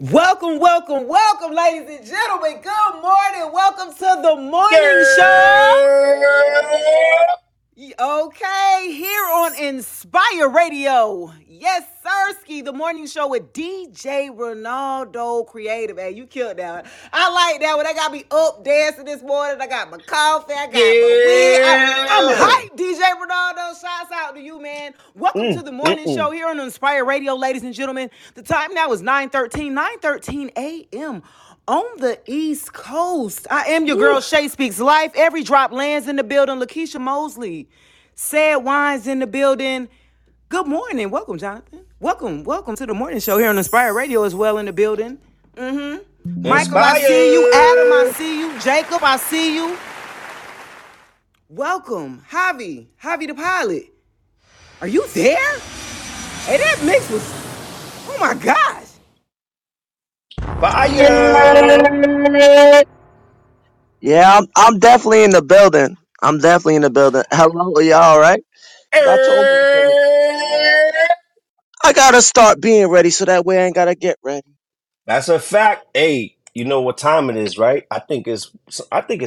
Welcome, ladies and gentlemen. Good morning. Welcome to the morning show. Okay, here on Inspir3 Radio. Yes, Sirski, the morning show with DJ Renaldo Creative. Hey, you killed that one. I like that one. I got me up dancing this morning. I got my coffee. I got my weed. I'm hyped, DJ Renaldo. Shouts out to you, man. Welcome to the morning show here on Inspir3 Radio, ladies and gentlemen. The time now is 9:13 a.m. on the East Coast. I am your girl, Shay Speaks Life. Every Drop Land's in the building. Lakeisha Mosley. Sad Wine's in the building. Good morning. Welcome, Jonathan. Welcome to the morning show here on Inspir3 Radio as well in the building. Mm-hmm. Michael, I see you. Adam, I see you. Jacob, I see you. Welcome. Javi the Pilot. Are you there? Hey, that mix was... Oh, my God. Fire. Yeah, I'm definitely in the building. Hello, y'all, right? I gotta start being ready so that way I ain't gotta get ready. That's a fact. Hey, you know what time it is, right? I think it's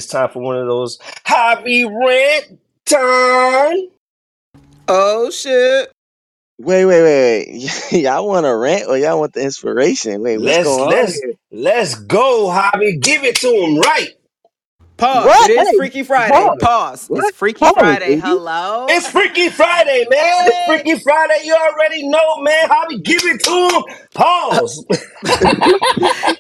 time for one of those hobby rant time. Oh shit. Wait. Y'all want to rant or y'all want the inspiration? Wait, what's going on here? Let's go, Javi. Give it to him right. Pause. What? It is Freaky Friday. Pause. It's Freaky Friday. Baby. Hello? It's Freaky Friday, man. It's Freaky Friday. You already know, man. Javi, give it to him. Pause.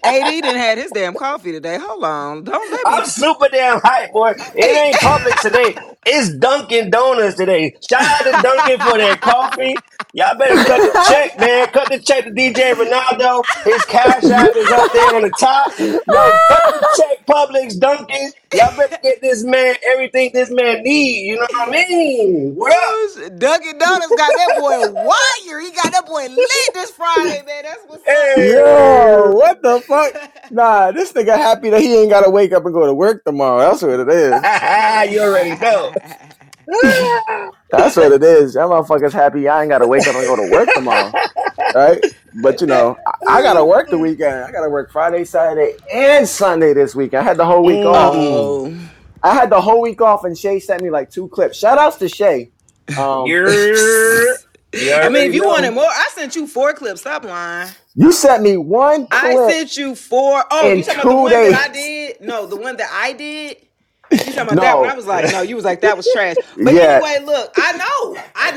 AD done had his damn coffee today. Hold on. Don't let me. I'm super damn hype, boy. It ain't public today. It's Dunkin' Donuts today. Shout out to Dunkin' for their coffee. Y'all better cut the check, man. Cut the check to DJ Renaldo. His cash app is up there on the top. No, cut the check, Publix, Dunkin'. Y'all better get this man everything this man needs. You know what I mean? What up? Dunkin' Donuts got that boy wire. He got that boy lit this Friday, man. That's what's up. Yo, what the fuck? Nah, this nigga happy that he ain't got to wake up and go to work tomorrow. That's what it is. You already know. That's what it is. Y'all motherfuckers happy I ain't gotta wake up and go to work tomorrow. Right? But you know, I gotta work the weekend. I gotta work Friday, Saturday, and Sunday this week. I had the whole week off. And Shay sent me like 2 clips. Shout outs to Shay. I mean, if you wanted more, I sent you 4 clips. Stop lying. You sent me 1 clip. I sent you 4. Oh, you talking about the one that I did? No, the one that I did. You talking about that one? I was like, no, you was like, that was trash. But anyway, look, I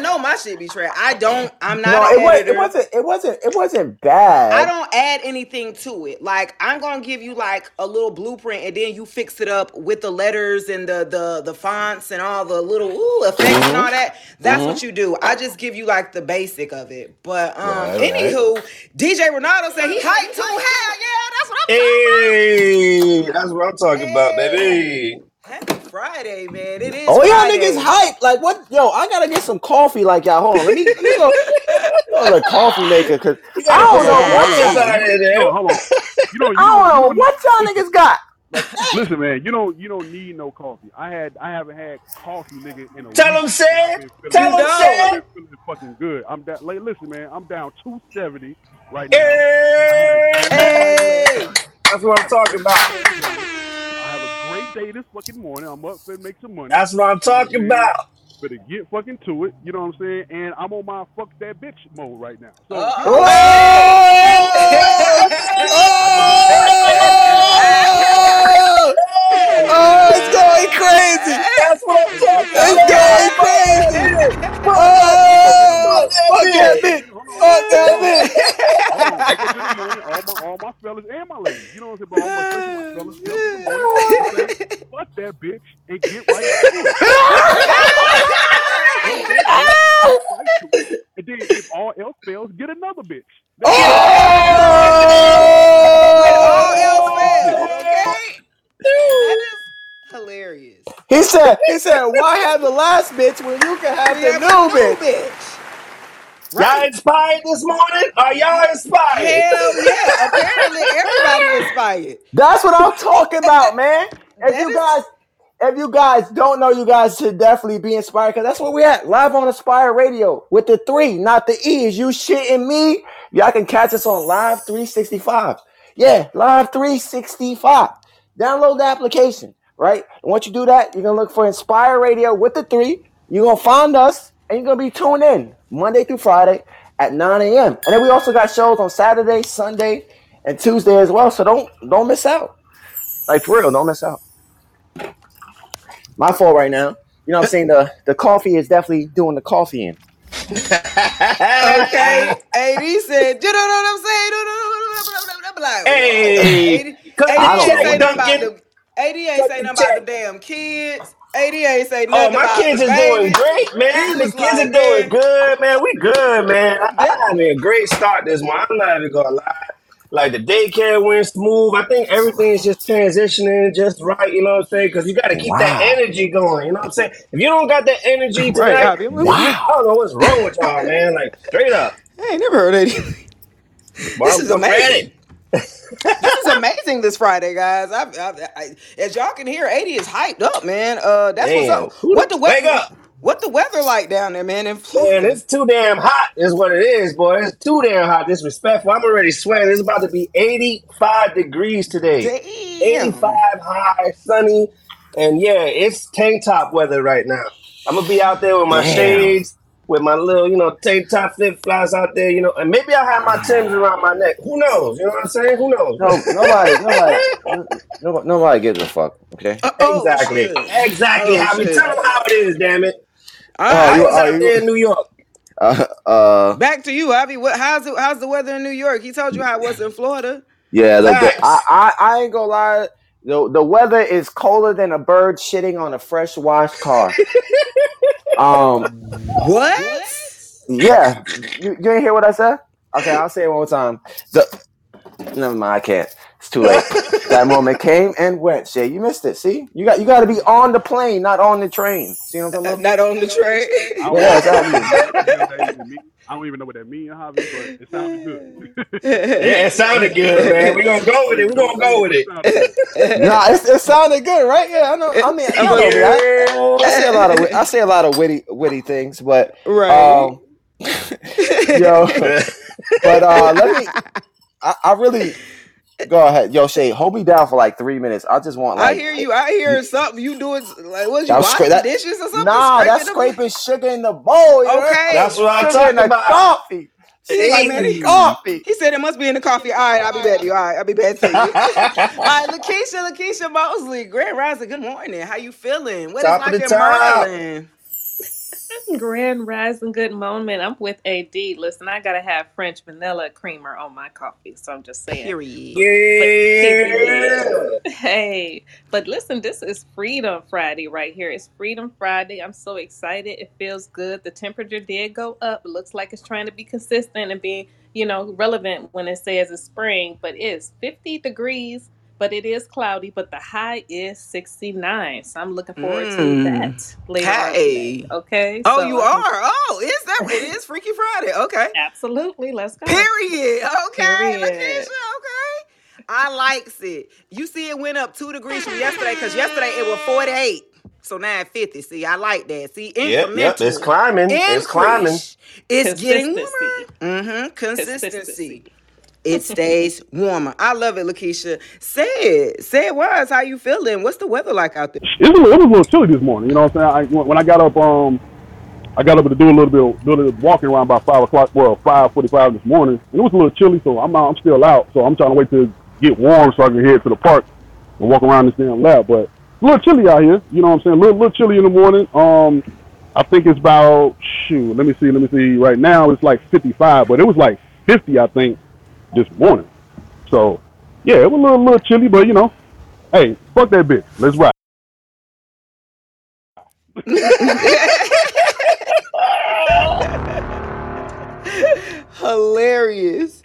know my shit be trash. I'm not an editor. It wasn't bad. I don't add anything to it. Like, I'm gonna give you like a little blueprint and then you fix it up with the letters and the fonts and all the little effects and all that. That's what you do. I just give you like the basic of it. But anywho, DJ Renaldo said he hyped too. Hell yeah, that's what I'm talking about. That's what I'm talking about, baby. Happy Friday, man. It is. Oh, y'all niggas hype. Like, what? Yo, I gotta get some coffee. Like, y'all, hold on. Let me go to the coffee maker because I don't know what y'all. I don't know what y'all niggas got. Listen, man. You don't need no coffee. I haven't had coffee, nigga, in a week. Tell him, Sam. Feeling fucking good. I'm down. Like, listen, man. I'm down 270 right now. Hey. That's what I'm talking about. Day this fucking morning, I'm up and make some money. That's what I'm talking about. Better get fucking to it, you know what I'm saying? And I'm on my fuck that bitch mode right now. So, it's going crazy. That's what I'm talking about. It's going crazy. Fuck that bitch. All my fellas and my ladies, you know what I'm saying? But all my fellas, fuck that bitch and get right to it. And then if all else fails, get another bitch. All else fails, okay? Hilarious. He said, why have the last bitch when you can have the new bitch? Right. Y'all inspired this morning? Are y'all inspired? Hell yeah. Apparently everybody inspired. That's what I'm talking about, man. If you guys don't know, you guys should definitely be inspired because that's where we at. Live on Inspir3 Radio with the 3, not the E. Is you shitting me? Y'all can catch us on Live 365. Yeah, Live 365. Download the application, right? And once you do that, you're going to look for Inspir Radio with the 3. You're going to find us, and you're going to be tuned in Monday through Friday at 9 a.m. And then we also got shows on Saturday, Sunday, and Tuesday as well. So don't miss out. Like, for real, don't miss out. My fault right now. You know what I'm saying? The coffee is definitely doing the coffee in. Okay. AD said, you know what I'm saying? Hey, AD ain't say nothing about the damn kids. AD ain't say nothing about my kids is doing great, man. The kids are doing good, man. We good, man. I had a great start this month. I'm not even gonna lie. Like, the daycare went smooth. I think everything is just transitioning just right, you know what I'm saying? Because you got to keep that energy going, you know what I'm saying? If you don't got that energy tonight, I don't know what's wrong with y'all, man. Like, straight up. I ain't never heard of it. This is amazing. This is amazing this Friday, guys. I, as y'all can hear, 80 is hyped up, man. That's what's up. What the weather like down there, man? Man, it's too damn hot is what it is, boy. It's too damn hot. Disrespectful. I'm already sweating. It's about to be 85 degrees today. Damn. 85 high, sunny. And, yeah, it's tank top weather right now. I'm going to be out there with my shades, with my little, tank top flip-flops out there, And maybe I'll have my Timbs around my neck. Who knows? You know what I'm saying? Who knows? Nobody gives a fuck, okay? Exactly. I mean, tell them how it is, damn it. I was out there in New York. Back to you, Javi. How's the weather in New York? He told you how it was in Florida. Yeah, like I ain't gonna lie. The weather is colder than a bird shitting on a fresh washed car. What? Yeah, you didn't hear what I said? Okay, I'll say it one more time. Never mind, I can't. It's too late. That moment came and went. Shay, you missed it. See, you got to be on the plane, not on the train. See what I'm talking about? Not on the train. I don't even know what that means, Javi, but it sounded good. Yeah, it sounded good, man. We're gonna go with it. It sounded good, right? Yeah, I know. I mean, I say a lot of witty things, but right. I really. Go ahead, Shay. Hold me down for like 3 minutes. I just want. I hear you. I hear something. You doing like what? You washing dishes or something? Nah, that's scraping sugar in the bowl. Okay, that's what I'm talking about. Coffee. She's like, man, it's coffee. He said it must be in the coffee. All right, I'll be back to you. All right, I'll be back to you. All right, Lakeisha Mosley, Grand Rising. Good morning. How you feeling? What top is like in Maryland? Grand Rising, good moment. I'm with AD. Listen, I gotta have French vanilla creamer on my coffee, so I'm just saying. Period. Yeah. Hey, but listen, this is Freedom Friday right here. It's Freedom Friday. I'm so excited. It feels good. The temperature did go up. It looks like it's trying to be consistent and be, relevant when it says it's spring, but it's 50 degrees. But it is cloudy, but the high is 69. So I'm looking forward to that later on. Okay. Oh, so you are? Oh, is that what it is? Freaky Friday. Okay. Absolutely. Let's go. Period. Okay. Lakeisha, okay. I likes it. You see, it went up 2 degrees from yesterday because yesterday it was 48. So now 50. See, I like that. See, incremental. Yep. It's climbing. It's climbing. It's getting warmer. Mm-hmm. Consistency. It stays warmer. I love it, Lakeisha. Say it was. How you feeling? What's the weather like out there? It was a little chilly this morning. You know what I'm saying? When I got up, to do a little bit of walking around by 5 o'clock. Well, 5:45 this morning. And it was a little chilly, so I'm still out. So I'm trying to wait to get warm so I can head to the park and walk around this damn lab. But it's a little chilly out here. You know what I'm saying? A little chilly in the morning. I think it's about Let me see. Right now it's like 55, but it was like 50, I think, this morning. So, yeah, it was a little chilly, but, hey, fuck that bitch. Let's ride. Hilarious.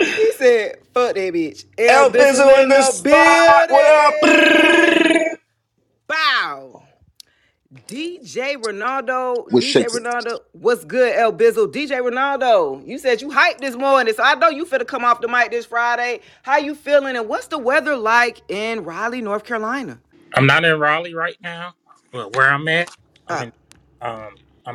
He said, fuck that bitch. El Bizzle in the spot. What up? Bow. DJ Renaldo, what's good, El Bizzle? DJ Renaldo, you said you hyped this morning, so I know you finna come off the mic this Friday. How you feeling, and what's the weather like in Raleigh, North Carolina? I'm not in Raleigh right now, but where I'm at, I'm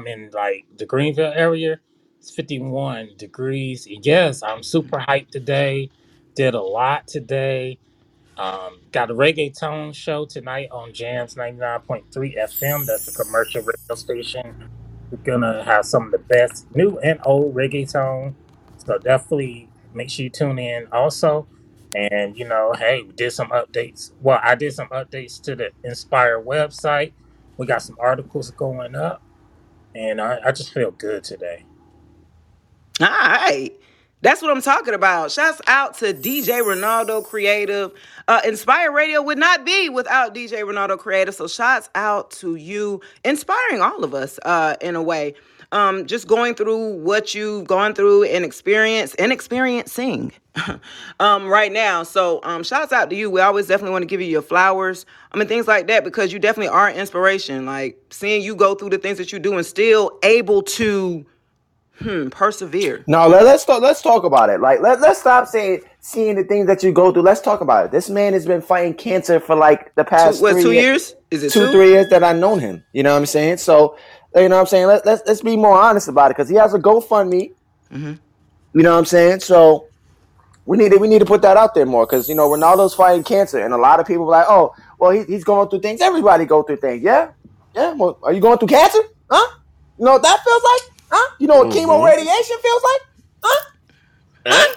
in like the Greenville area. It's 51 degrees. Yes, I'm super hyped today. Did a lot today. Got a reggaeton show tonight on Jams 99.3 FM. That's a commercial radio station. We're going to have some of the best new and old reggaeton. So definitely make sure you tune in also. And, you know, hey, we did some updates. Well, I did some updates to the Inspir website. We got some articles going up. And I just feel good today. All right. That's what I'm talking about. Shouts out to DJ Renaldo Creative. Inspir Radio would not be without DJ Renaldo Creative. So shouts out to you, inspiring all of us in a way. Just going through what you've gone through and experiencing right now. So shouts out to you. We always definitely want to give you your flowers. I mean, things like that, because you definitely are an inspiration. Like seeing you go through the things that you do and still able to persevere. No, let's talk about it. Like let's stop seeing the things that you go through. Let's talk about it. This man has been fighting cancer for like the past 2 years. Is it 3 years that I've known him? You know what I'm saying? So. You know what I'm saying? Let's be more honest about it, because he has a GoFundMe. Mm-hmm. You know what I'm saying? So we need to put that out there more, because you know Ronaldo's fighting cancer, and a lot of people are like, oh, well he's going through things. Everybody go through things, yeah. Well, are you going through cancer? Huh? You know what that feels like? Huh? You know what chemo radiation feels like? Huh?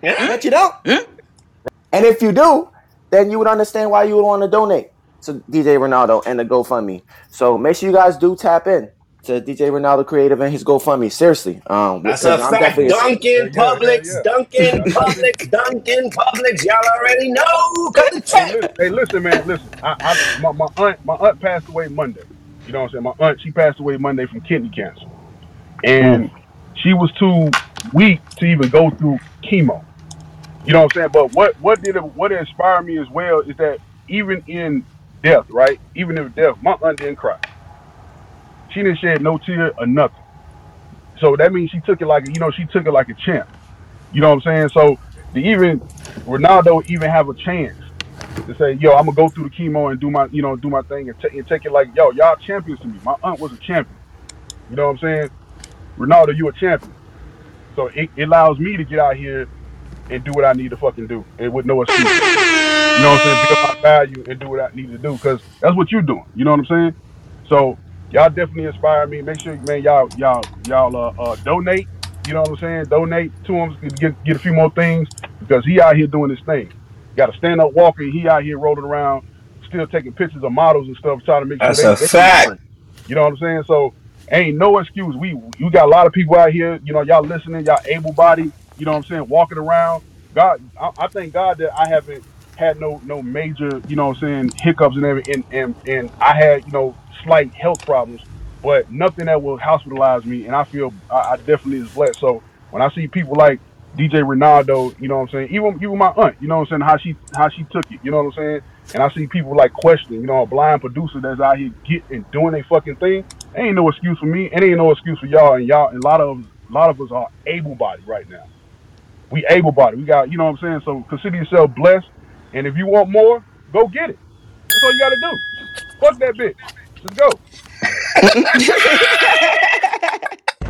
But you don't. And if you do, then you would understand why you would want to donate to DJ Renaldo and the GoFundMe. So make sure you guys do tap in to DJ Renaldo Creative and his GoFundMe. Seriously. That's a fact. Dunkin' Publix, yeah. Dunkin' Publix. Y'all already know. Hey, listen, man. My aunt passed away Monday. You know what I'm saying? My aunt, she passed away Monday from kidney cancer. And she was too weak to even go through chemo. You know what I'm saying? But what inspired me as well is that even in death, right? Even if death, my aunt didn't cry. She didn't shed no tear or nothing. So that means she took it like a champ. You know what I'm saying? So to even Renaldo even have a chance to say, yo, I'm gonna go through the chemo and do my thing and take it like, yo, y'all champions to me. My aunt was a champion. You know what I'm saying? Renaldo, you a champion. So it allows me to get out here and do what I need to fucking do, and with no excuse. You know what I'm saying? Pick up my value and do what I need to do, because that's what you're doing. You know what I'm saying? So y'all definitely inspire me. Make sure, man, y'all donate. You know what I'm saying? Donate to him, get a few more things, because he out here doing his thing. Got a stand up walker. He out here rolling around, still taking pictures of models and stuff, trying to make sure that's a fact. You know what I'm saying? So ain't no excuse. We got a lot of people out here. You know, y'all listening. Y'all able bodied. You know what I'm saying? Walking around. God, I thank God that I haven't had no major, you know what I'm saying, hiccups and everything, and I had, you know, slight health problems, but nothing that will hospitalize me, and I feel I definitely is blessed. So when I see people like DJ Renaldo, you know what I'm saying, even my aunt, you know what I'm saying, how she took it, you know what I'm saying, and I see people like questioning, you know, a blind producer that's out here getting doing their fucking thing. There ain't no excuse for me, and ain't no excuse for y'all, and a lot of us are able-bodied right now. We able-bodied. We got, you know what I'm saying, so consider yourself blessed. And if you want more, go get it. That's all you gotta do. Fuck that bitch.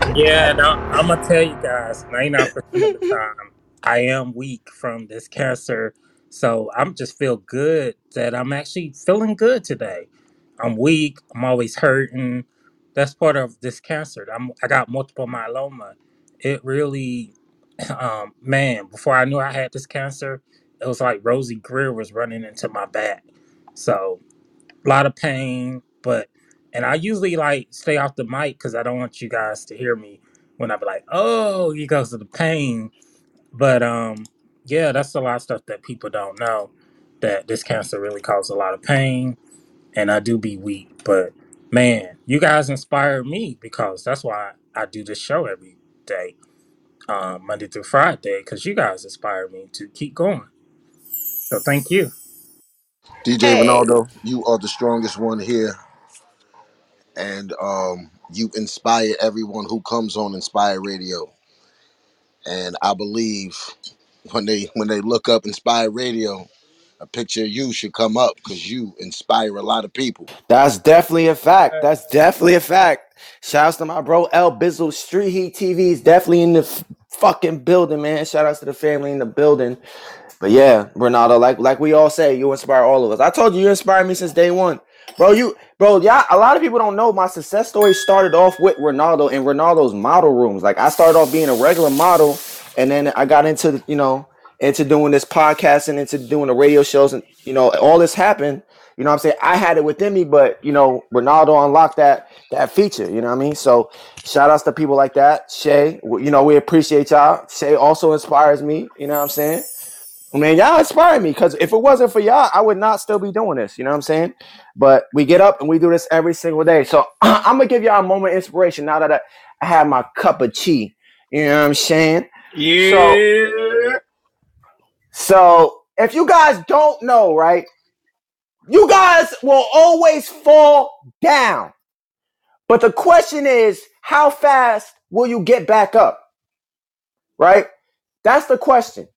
Let's go. Yeah, no, I'm gonna tell you guys, 99% of the time, I am weak from this cancer. So I'm just feel good that I'm actually feeling good today. I'm weak. I'm always hurting. That's part of this cancer. I got multiple myeloma. It really, man, before I knew I had this cancer, it was like Rosie Greer was running into my back. So a lot of pain, and I usually like stay off the mic because I don't want you guys to hear me when I be like, oh, he goes to the pain. But yeah, that's a lot of stuff that people don't know, that this cancer really causes a lot of pain. And I do be weak, but man, you guys inspire me, because that's why I do this show every day, Monday through Friday, because you guys inspire me to keep going. So thank you. DJ Renaldo, you are the strongest one here. And you inspire everyone who comes on Inspir Radio. And I believe when they look up Inspir Radio, a picture of you should come up, because you inspire a lot of people. That's definitely a fact. Shouts to my bro El Bizzle. Street Heat TV is definitely in the fucking building, man. Shout outs to the family in the building. But yeah, Ronaldo, like we all say, you inspire all of us. I told you, you inspired me since day one. Bro, y'all, a lot of people don't know my success story started off with Ronaldo and Ronaldo's model rooms. Like, I started off being a regular model, and then I got into, you know, into doing this podcast and into doing the radio shows, and, you know, all this happened. You know what I'm saying? I had it within me, but, you know, Ronaldo unlocked that feature, you know what I mean? So shout outs to people like that. Shay, you know, we appreciate y'all. Shay also inspires me, you know what I'm saying? Man, y'all inspired me, because if it wasn't for y'all, I would not still be doing this. You know what I'm saying? But we get up and we do this every single day. So I'm going to give y'all a moment of inspiration now that I have my cup of tea. You know what I'm saying? Yeah. So if you guys don't know, right, you guys will always fall down. But the question is, how fast will you get back up? Right? That's the question.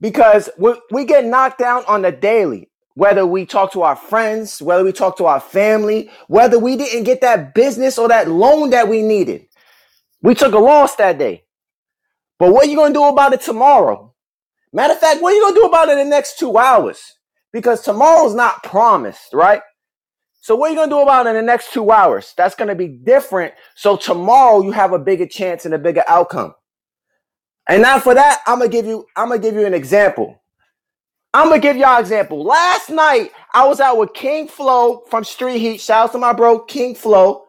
Because we get knocked down on the daily, whether we talk to our friends, whether we talk to our family, whether we didn't get that business or that loan that we needed. We took a loss that day. But what are you going to do about it tomorrow? Matter of fact, what are you going to do about it in the next 2 hours? Because tomorrow's not promised, right? So what are you going to do about it in the next 2 hours? That's going to be different. So tomorrow you have a bigger chance and a bigger outcome. And now for that, I'm gonna give you an example. I'm gonna give y'all an example. Last night, I was out with King Flo from Street Heat. Shout out to my bro, King Flo.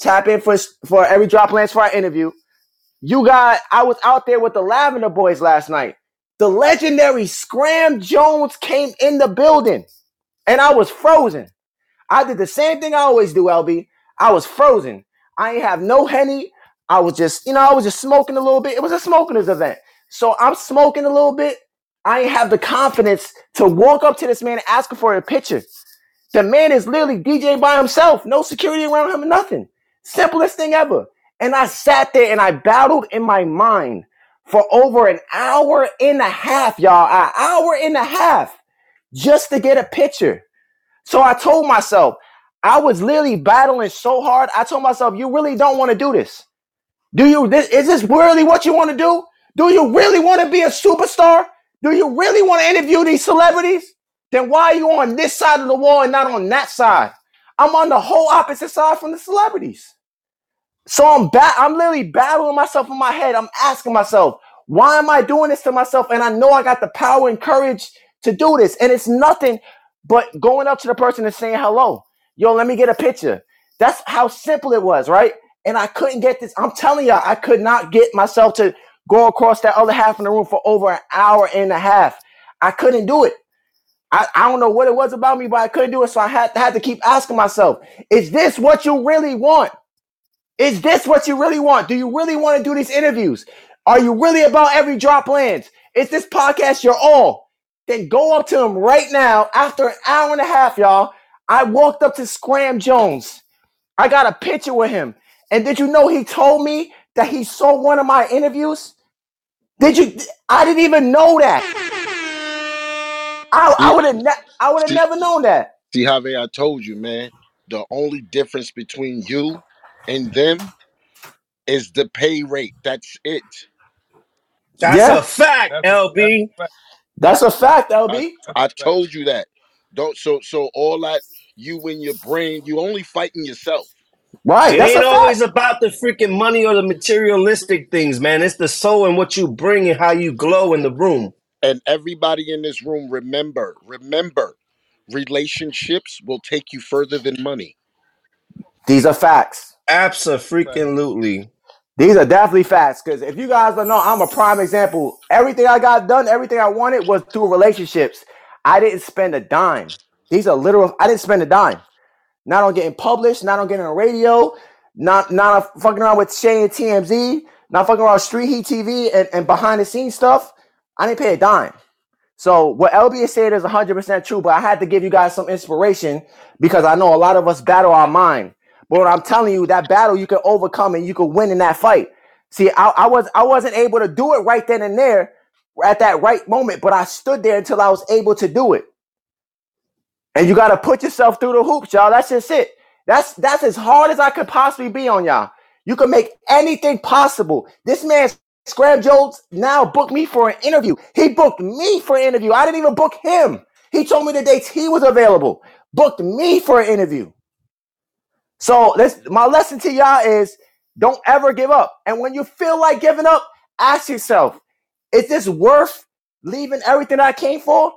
Tap in for Every Drop Lands for our interview. I was out there with the Lavender Boys last night. The legendary Scram Jones came in the building, and I was frozen. I did the same thing I always do, LB. I was frozen. I ain't have no Henny. I was just smoking a little bit. It was a smoker's event. So I'm smoking a little bit. I ain't have the confidence to walk up to this man and ask him for a picture. The man is literally DJing by himself. No security around him, nothing. Simplest thing ever. And I sat there and I battled in my mind for over an hour and a half, y'all. An hour and a half just to get a picture. So I told myself, I was literally battling so hard. I told myself, you really don't want to do this. Is this really what you want to do? Do you really want to be a superstar? Do you really want to interview these celebrities? Then why are you on this side of the wall and not on that side? I'm on the whole opposite side from the celebrities. So I'm literally battling myself in my head. I'm asking myself, why am I doing this to myself? And I know I got the power and courage to do this. And it's nothing but going up to the person and saying, hello, yo, let me get a picture. That's how simple it was, right? And I couldn't get this. I'm telling y'all, I could not get myself to go across that other half in the room for over an hour and a half. I couldn't do it. I don't know what it was about me, but I couldn't do it. So I had to keep asking myself, is this what you really want? Is this what you really want? Do you really want to do these interviews? Are you really about Every Drop Lands? Is this podcast your all? Then go up to him right now. After an hour and a half, y'all, I walked up to Scram Jones. I got a picture with him. And did you know he told me that he saw one of my interviews? I didn't even know that. I would have never known that. See, Javi, I told you, man, the only difference between you and them is the pay rate. That's it. That's a fact, LB. I told you that. So all that you in your brain, you only fighting yourself. Right. It ain't always about the freaking money or the materialistic things, man. It's the soul and what you bring and how you glow in the room. And everybody in this room, remember, relationships will take you further than money. These are facts. Abso-freaking-lutely. These are definitely facts, because if you guys don't know, I'm a prime example. Everything I got done, everything I wanted was through relationships. I didn't spend a dime. These are literal. I didn't spend a dime. Not on getting published, not on getting on radio, not fucking around with Shay and TMZ, not fucking around with Street Heat TV and behind-the-scenes stuff. I didn't pay a dime. So what LB said is 100% true, but I had to give you guys some inspiration because I know a lot of us battle our mind. But what I'm telling you, that battle you can overcome and you can win in that fight. See, I wasn't able to do it right then and there at that right moment, but I stood there until I was able to do it. And you got to put yourself through the hoops, y'all. That's just it. That's as hard as I could possibly be on y'all. You can make anything possible. This man, Scram Jones, now booked me for an interview. He booked me for an interview. I didn't even book him. He told me the dates he was available. Booked me for an interview. So my lesson to y'all is don't ever give up. And when you feel like giving up, ask yourself, is this worth leaving everything I came for?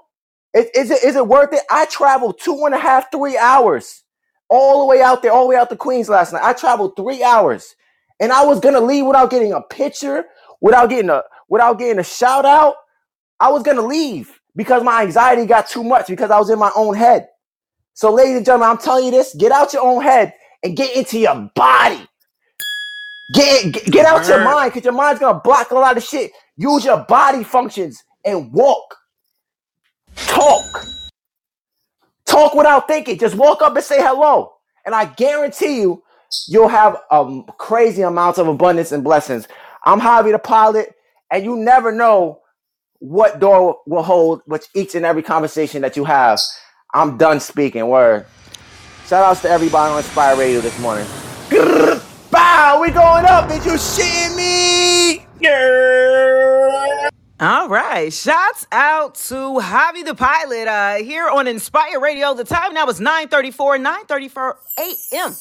Is it worth it? I traveled 2.5, 3 hours all the way out there, all the way out to Queens last night. I traveled 3 hours, and I was gonna leave without getting a picture, without getting a shout out. I was gonna leave because my anxiety got too much because I was in my own head. So, ladies and gentlemen, I'm telling you this: get out your own head and get into your body. Get out your mind, because your mind's gonna block a lot of shit. Use your body functions and walk. Talk without thinking. Just walk up and say hello. And I guarantee you, you'll have crazy amounts of abundance and blessings. I'm Javi the Pilot, and you never know what door will hold with each and every conversation that you have. I'm done speaking. Word. Shout outs to everybody on Inspir3 Radio this morning. Bow, we going up. Did you shitting me? Yeah. All right. Shouts out to Javi the Pilot here on Inspir3 Radio. The time now is 9:34 a.m.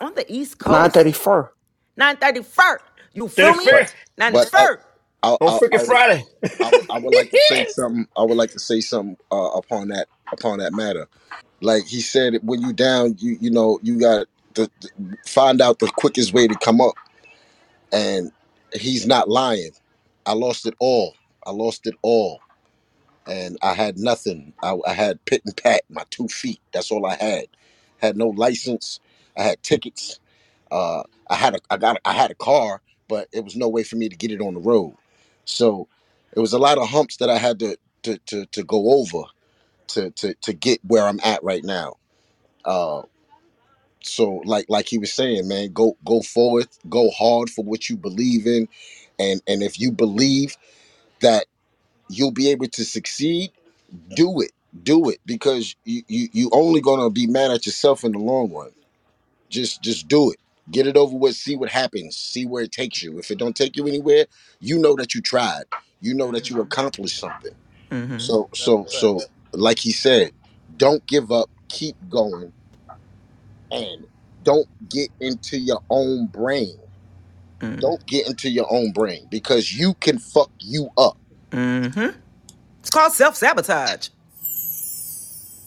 On the East Coast. 9:34. You feel me? 9:34. On freaking Friday. I would like to say something. I would like to say something upon that matter. Like he said, when you down, you know you got to find out the quickest way to come up, and he's not lying. I lost it all. And I had nothing. I had pit and pat, my 2 feet. That's all I had. Had no license. I had tickets. I had a car, but it was no way for me to get it on the road. So it was a lot of humps that I had to go over to get where I'm at right now. So like he was saying, man, go forward, go hard for what you believe in. And if you believe that you'll be able to succeed, do it, because you only gonna be mad at yourself in the long run. Just do it. Get it over with. See what happens. See where it takes you. If it don't take you anywhere, you know that you tried. You know that you accomplished something. Mm-hmm. So like he said, don't give up. Keep going, and don't get into your own brain. Mm. Don't get into your own brain, because you can fuck you up. Mm-hmm. It's called self-sabotage.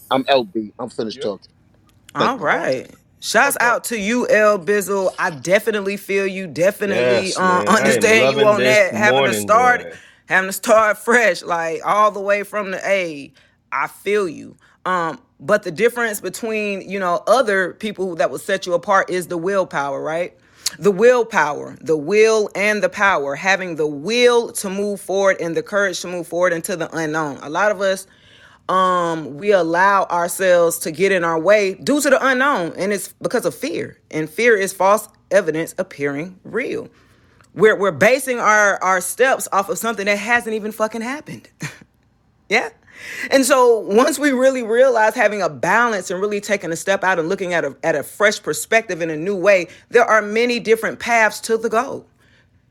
I'm LB. I'm finished talking. All right. Shouts out to you, L Bizzle. I definitely feel you. Definitely understand you on that. Having to start fresh, like all the way from the A. I feel you. But the difference between, other people that will set you apart is the willpower, right? The willpower, the will and the power, having the will to move forward and the courage to move forward into the unknown. A lot of us, we allow ourselves to get in our way due to the unknown, and it's because of fear. And fear is false evidence appearing real. We're basing our steps off of something that hasn't even fucking happened. Yeah. And so once we really realize having a balance and really taking a step out and looking at a fresh perspective in a new way, there are many different paths to the goal.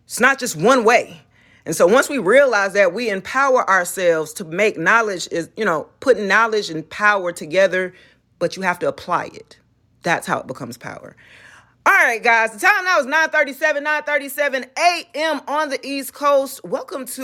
It's not just one way. And so once we realize that, we empower ourselves to make knowledge is, putting knowledge and power together, but you have to apply it. That's how it becomes power. All right, guys, the time now is 9:37 a.m. on the East Coast. Welcome to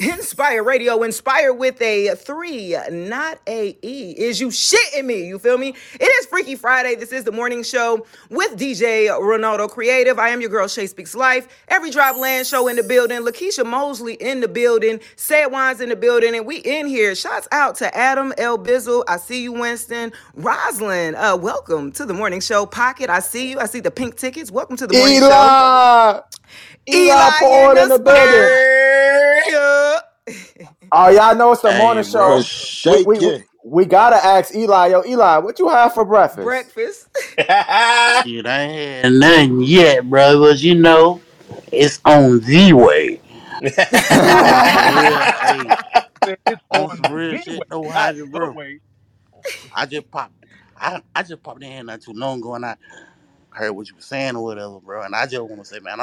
Inspir Radio. Inspire with a 3, not a E. Is you shitting me? You feel me? It is Freaky Friday. This is the morning show with DJ Renaldo Creative. I am your girl, Shay Speaks Life. Every Drop Land Show in the building. Lakeisha Mosley in the building. Sad Wine's in the building. And we in here. Shouts out to Adam L. Bizzle. I see you, Winston. Roslyn, welcome to the morning show. Pocket, I see you. I see the pink tickets. Welcome to the morning show. Eli in the building. Oh, y'all know it's the morning show. We gotta ask Eli. Yo, Eli, what you have for breakfast? Dude, I ain't had nothing yet, brothers. It's on the way. It's on real shit. I just popped. I just popped in here not too long ago, and I heard what you were saying or whatever, bro. And I just want to say, man,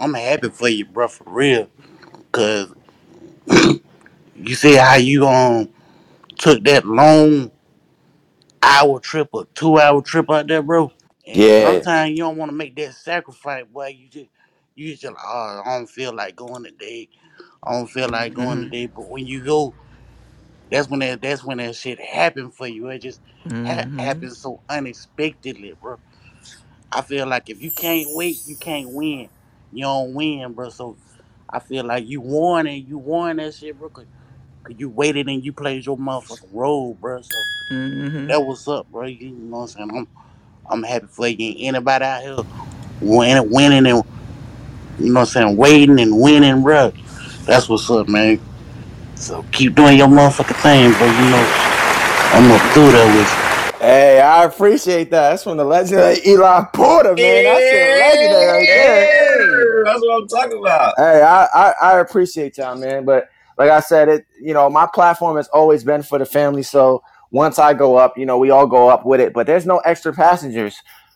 I'm happy for you, bro, for real. Because you see how you took that long hour trip or 2 hour trip out there, bro. And yeah. Sometimes you don't want to make that sacrifice, boy. You just like, oh, I don't feel like going today. I don't feel like going today. But when you go, that's when that shit happened for you. It just happens so unexpectedly, bro. I feel like if you can't wait, you can't win. You don't win, bro. So I feel like you won that shit, bro. Cause you waited and you played your motherfucking role, bro. So that was up, bro. You know what I'm saying? I'm happy for you. Ain't anybody out here winning and, you know what I'm saying, waiting and winning, bro. That's what's up, man. So keep doing your motherfucking thing, bro. You know, I'm up through there with you. Hey, I appreciate that. That's from the legendary Eli Porter, man. Yeah, that's a legendary right there. That's what I'm talking about. Hey, I appreciate y'all, man. But like I said, it, you know, my platform has always been for the family. So once I go up, you know, we all go up with it. But there's no extra passengers.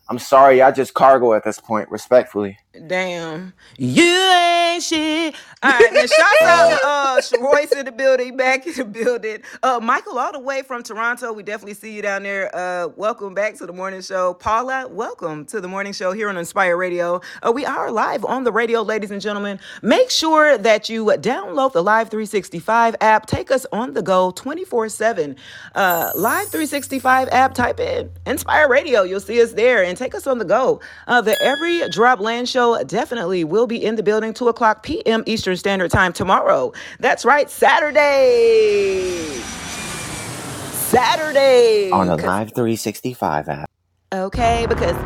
I'm sorry, I just cargo at this point, respectfully. Damn. You ain't shit. All right, now shout out to Royce in the building, back in the building. Michael, all the way from Toronto, we definitely see you down there. Welcome back to the morning show. Paula, welcome to the morning show here on Inspir3 Radio. We are live on the radio, ladies and gentlemen. Make sure that you download the Live 365 app. Take us on the go 24/7. Live 365 app, type in Inspir3 Radio. You'll see us there. And take us on the go. The Every Drop Land Show definitely will be in the building 2 o'clock p.m. Eastern Standard Time tomorrow. That's right, Saturday. On the Live 365 app. Okay, because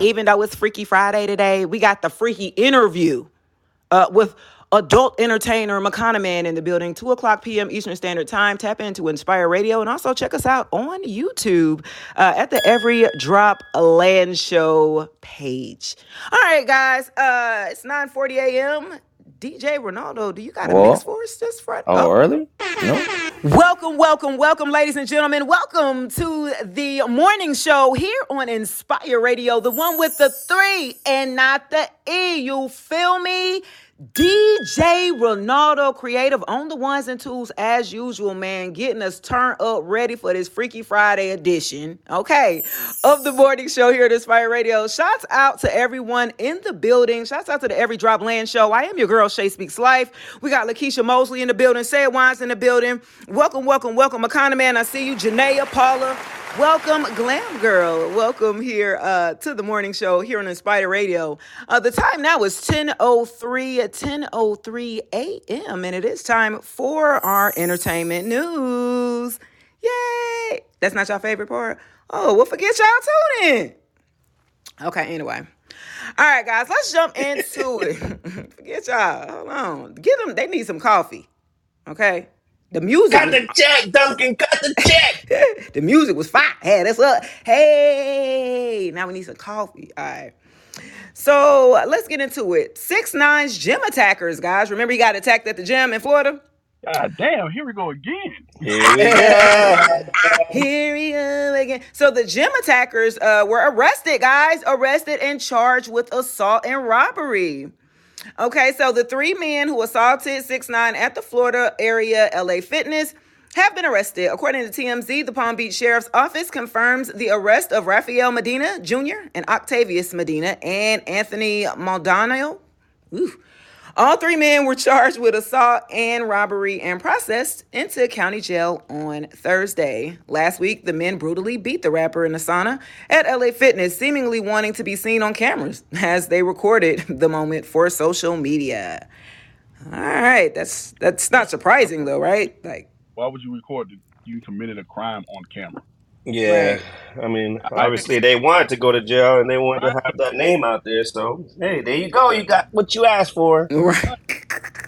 even though it's Freaky Friday today, we got the Freaky Interview with adult entertainer McConaman in the building, 2 o'clock p.m. Eastern Standard Time. Tap into Inspir3 Radio and also check us out on YouTube at the Every Drop Land Show page. All right, guys, it's 9:40 a.m. DJ Renaldo, do you got a mix for us this Friday? Oh, early? No. Welcome, ladies and gentlemen. Welcome to the morning show here on Inspir3 Radio, the one with the 3 and not the E. You feel me? DJ Renaldo Creative on the ones and twos as usual, man, getting us turned up, ready for this Freaky Friday edition, okay, of the morning show here at Inspir3 Radio. Shouts out to everyone in the building. Shouts out to the Every Drop Land Show. I am your girl, Shay Speaks Life. We got Lakeisha Mosley in the building, Say Wine's in the building. Welcome, McConaman. I see you, Janaea, Paula. Welcome, Glam Girl. Welcome here to the morning show here on Inspir3 Radio. The time now is 10:03 a.m. and it is time for our entertainment news. Yay! That's not your favorite part? Oh, we'll forget y'all tuning. Okay, anyway. All right, guys, let's jump into it. Forget y'all. Hold on. Give them. They need some coffee. Okay. The music. Cut the check, Duncan. Cut the check. The music was fine. Hey, that's up. Hey, now we need some coffee. All right. So let's get into it. 6ix9ine's gym attackers, guys. Remember he got attacked at the gym in Florida? God damn, here we go again. Here we go again. So the gym attackers were arrested, guys. Arrested and charged with assault and robbery. Okay, so the 3 men who assaulted 6ix9ine at the Florida area LA Fitness have been arrested. According to TMZ, the Palm Beach Sheriff's Office confirms the arrest of Rafael Medina Jr. and Octavius Medina and Anthony Maldonado. Ooh. All 3 men were charged with assault and robbery and processed into county jail on Thursday. Last week, the men brutally beat the rapper in a sauna at LA Fitness, seemingly wanting to be seen on cameras as they recorded the moment for social media. All right, that's not surprising though, right? Like, why would you record that you committed a crime on camera? Yeah, right. I mean, obviously they wanted to go to jail and they wanted to have that name out there. So, hey, there you go. You got what you asked for. Right.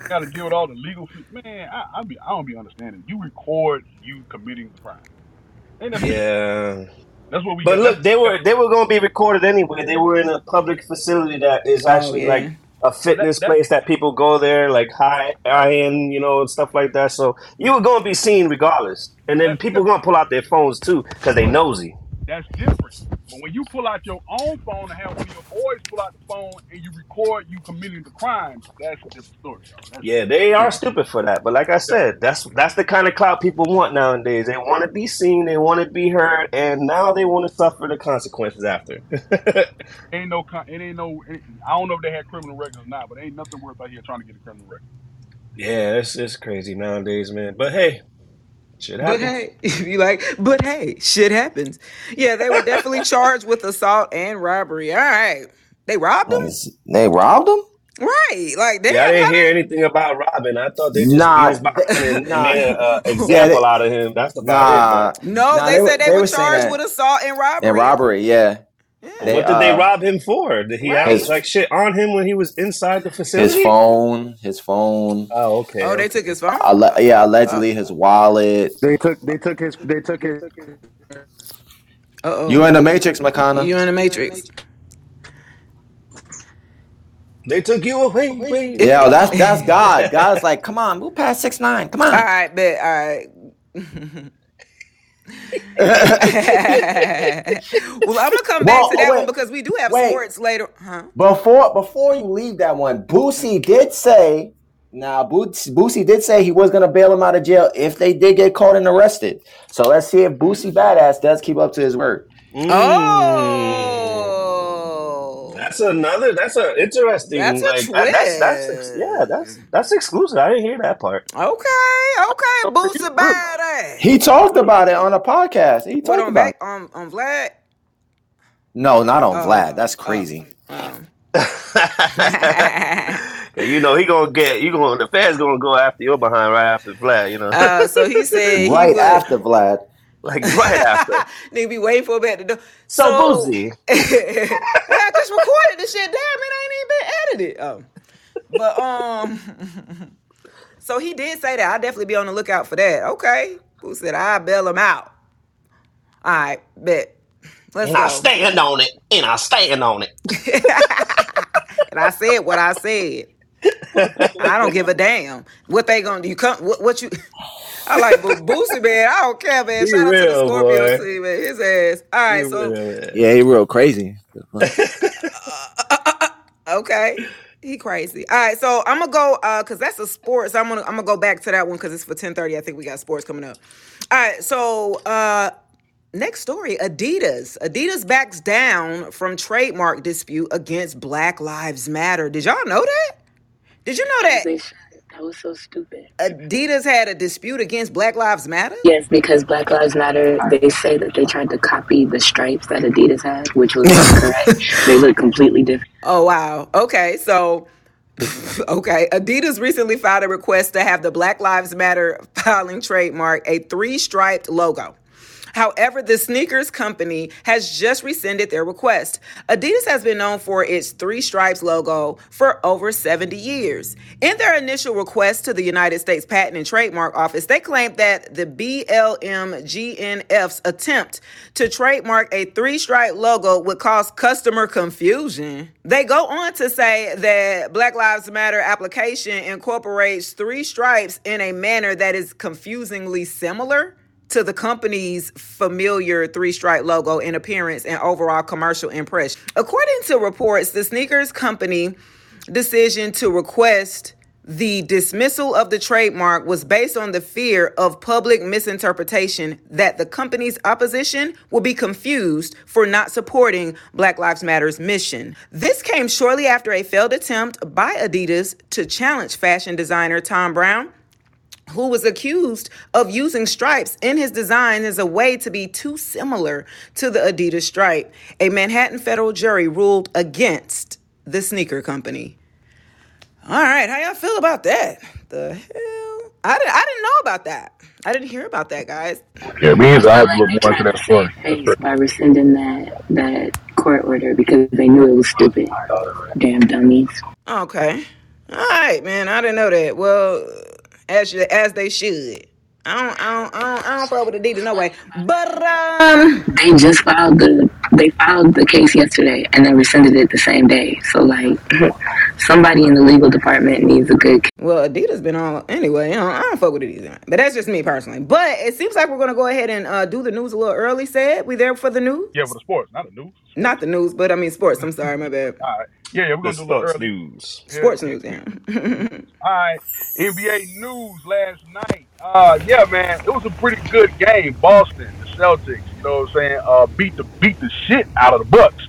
Got to deal with all the legal. Man, I don't be understanding. You record you committing crime. Yeah. That's what we. But look, they were going to be recorded anyway. They were in a public facility that is actually like a fitness place that people go there, like high end, you know, and stuff like that. So you were going to be seen regardless. And then people are going to pull out their phones too because they nosy. That's different. But when you pull out your own phone and have one of your boys pull out the phone and you record you committing the crime, that's a different story. Yeah, they are stupid for that. But like I said, that's the kind of clout people want nowadays. They want to be seen, they want to be heard, and now they want to suffer the consequences after. I don't know if they had criminal records or not, but ain't nothing worth out here trying to get a criminal record. Yeah, it's crazy nowadays, man. But hey. Shit happens. But hey, shit happens. Yeah, they were definitely charged with assault and robbery. All right, they robbed him. They robbed him, right? Like, yeah, I didn't hear anything about robbing. I thought they just example out of him. That's about it. No, they said they were charged with assault and robbery. Yeah. What did they rob him for? Did he have like shit on him when he was inside the facility? His phone. Oh, okay. Oh, they took his phone. Allegedly his wallet. They took his. You in the Matrix, McCona? You in the Matrix? They took you away. Wait. Yeah, that's God. God's like, come on, move past 6ix9ine. Come on. All right. Well, I'm gonna come back to that one because we do have sports later. Huh? Before you leave that one, Boosie did say he was gonna bail him out of jail if they did get caught and arrested. So let's see if Boosie Badass does keep up to his word. Oh, that's exclusive. I didn't hear that part. Okay, Boosie Badass. He talked about it on a podcast. He talked about it on Vlad. No, not on Vlad. That's crazy. You know the feds gonna go after your behind right after Vlad. You know. So he said after Vlad. Like right after. Nigga be waiting for a bit to do. So Boosie. I just recorded this shit. Damn, it ain't even been edited. So he did say that. I'll definitely be on the lookout for that. Okay. Who said I'll bail him out? All right, bet. I stand on it. And I said what I said. I don't give a damn. What they gonna do? I like Boosie, man. I don't care, man. Shout out to the Scorpio City, man. His ass. All right, he real crazy. Okay, he crazy. All right, so I'm gonna go because that's a sports. I'm gonna go back to that one because it's for 10:30. I think we got sports coming up. All right, so next story: Adidas. Adidas backs down from trademark dispute against Black Lives Matter. Did y'all know that? Did you know that? That was so stupid. Adidas had a dispute against Black Lives Matter? Yes, because Black Lives Matter, they say that they tried to copy the stripes that Adidas had, which was not correct. They look completely different. Oh, wow. Okay, so... Okay, Adidas recently filed a request to have the Black Lives Matter filing trademark a 3-striped logo. However, the sneakers company has just rescinded their request. Adidas has been known for its 3 stripes logo for over 70 years. In their initial request to the United States Patent and Trademark Office, they claimed that the BLMGNF's attempt to trademark a 3-stripe logo would cause customer confusion. They go on to say that Black Lives Matter application incorporates 3 stripes in a manner that is confusingly similar to the company's familiar 3-stripe logo in appearance and overall commercial impression. According to reports, the sneakers company decision to request the dismissal of the trademark was based on the fear of public misinterpretation that the company's opposition will be confused for not supporting Black Lives Matter's mission. This came shortly after a failed attempt by Adidas to challenge fashion designer Tom Brown, who was accused of using stripes in his design as a way to be too similar to the Adidas stripe. A Manhattan federal jury ruled against the sneaker company. All right, how y'all feel about that? The hell? I didn't know about that. I didn't hear about that, guys. Yeah, it means I have to look more into that story. By rescinding that court order because they knew it was stupid. Damn dummies. Okay. All right, man, I didn't know that. Well... As they should. I don't probably need it no way. But they just filed the case yesterday and they rescinded it the same day. So like somebody in the legal department needs a good... Well, Adidas been on anyway. I don't fuck with Adidas, but that's just me personally. But it seems like we're going to go ahead and do the news a little early, said. We there for the news? Yeah, for the sports, not the news. Not the news, but I mean sports. I'm sorry, my bad. All right. Yeah, we're going to do a little early news. Sports news, yeah. All right. NBA news last night. Yeah, man, it was a pretty good game. Boston, the Celtics, you know what I'm saying, beat the shit out of the Bucks.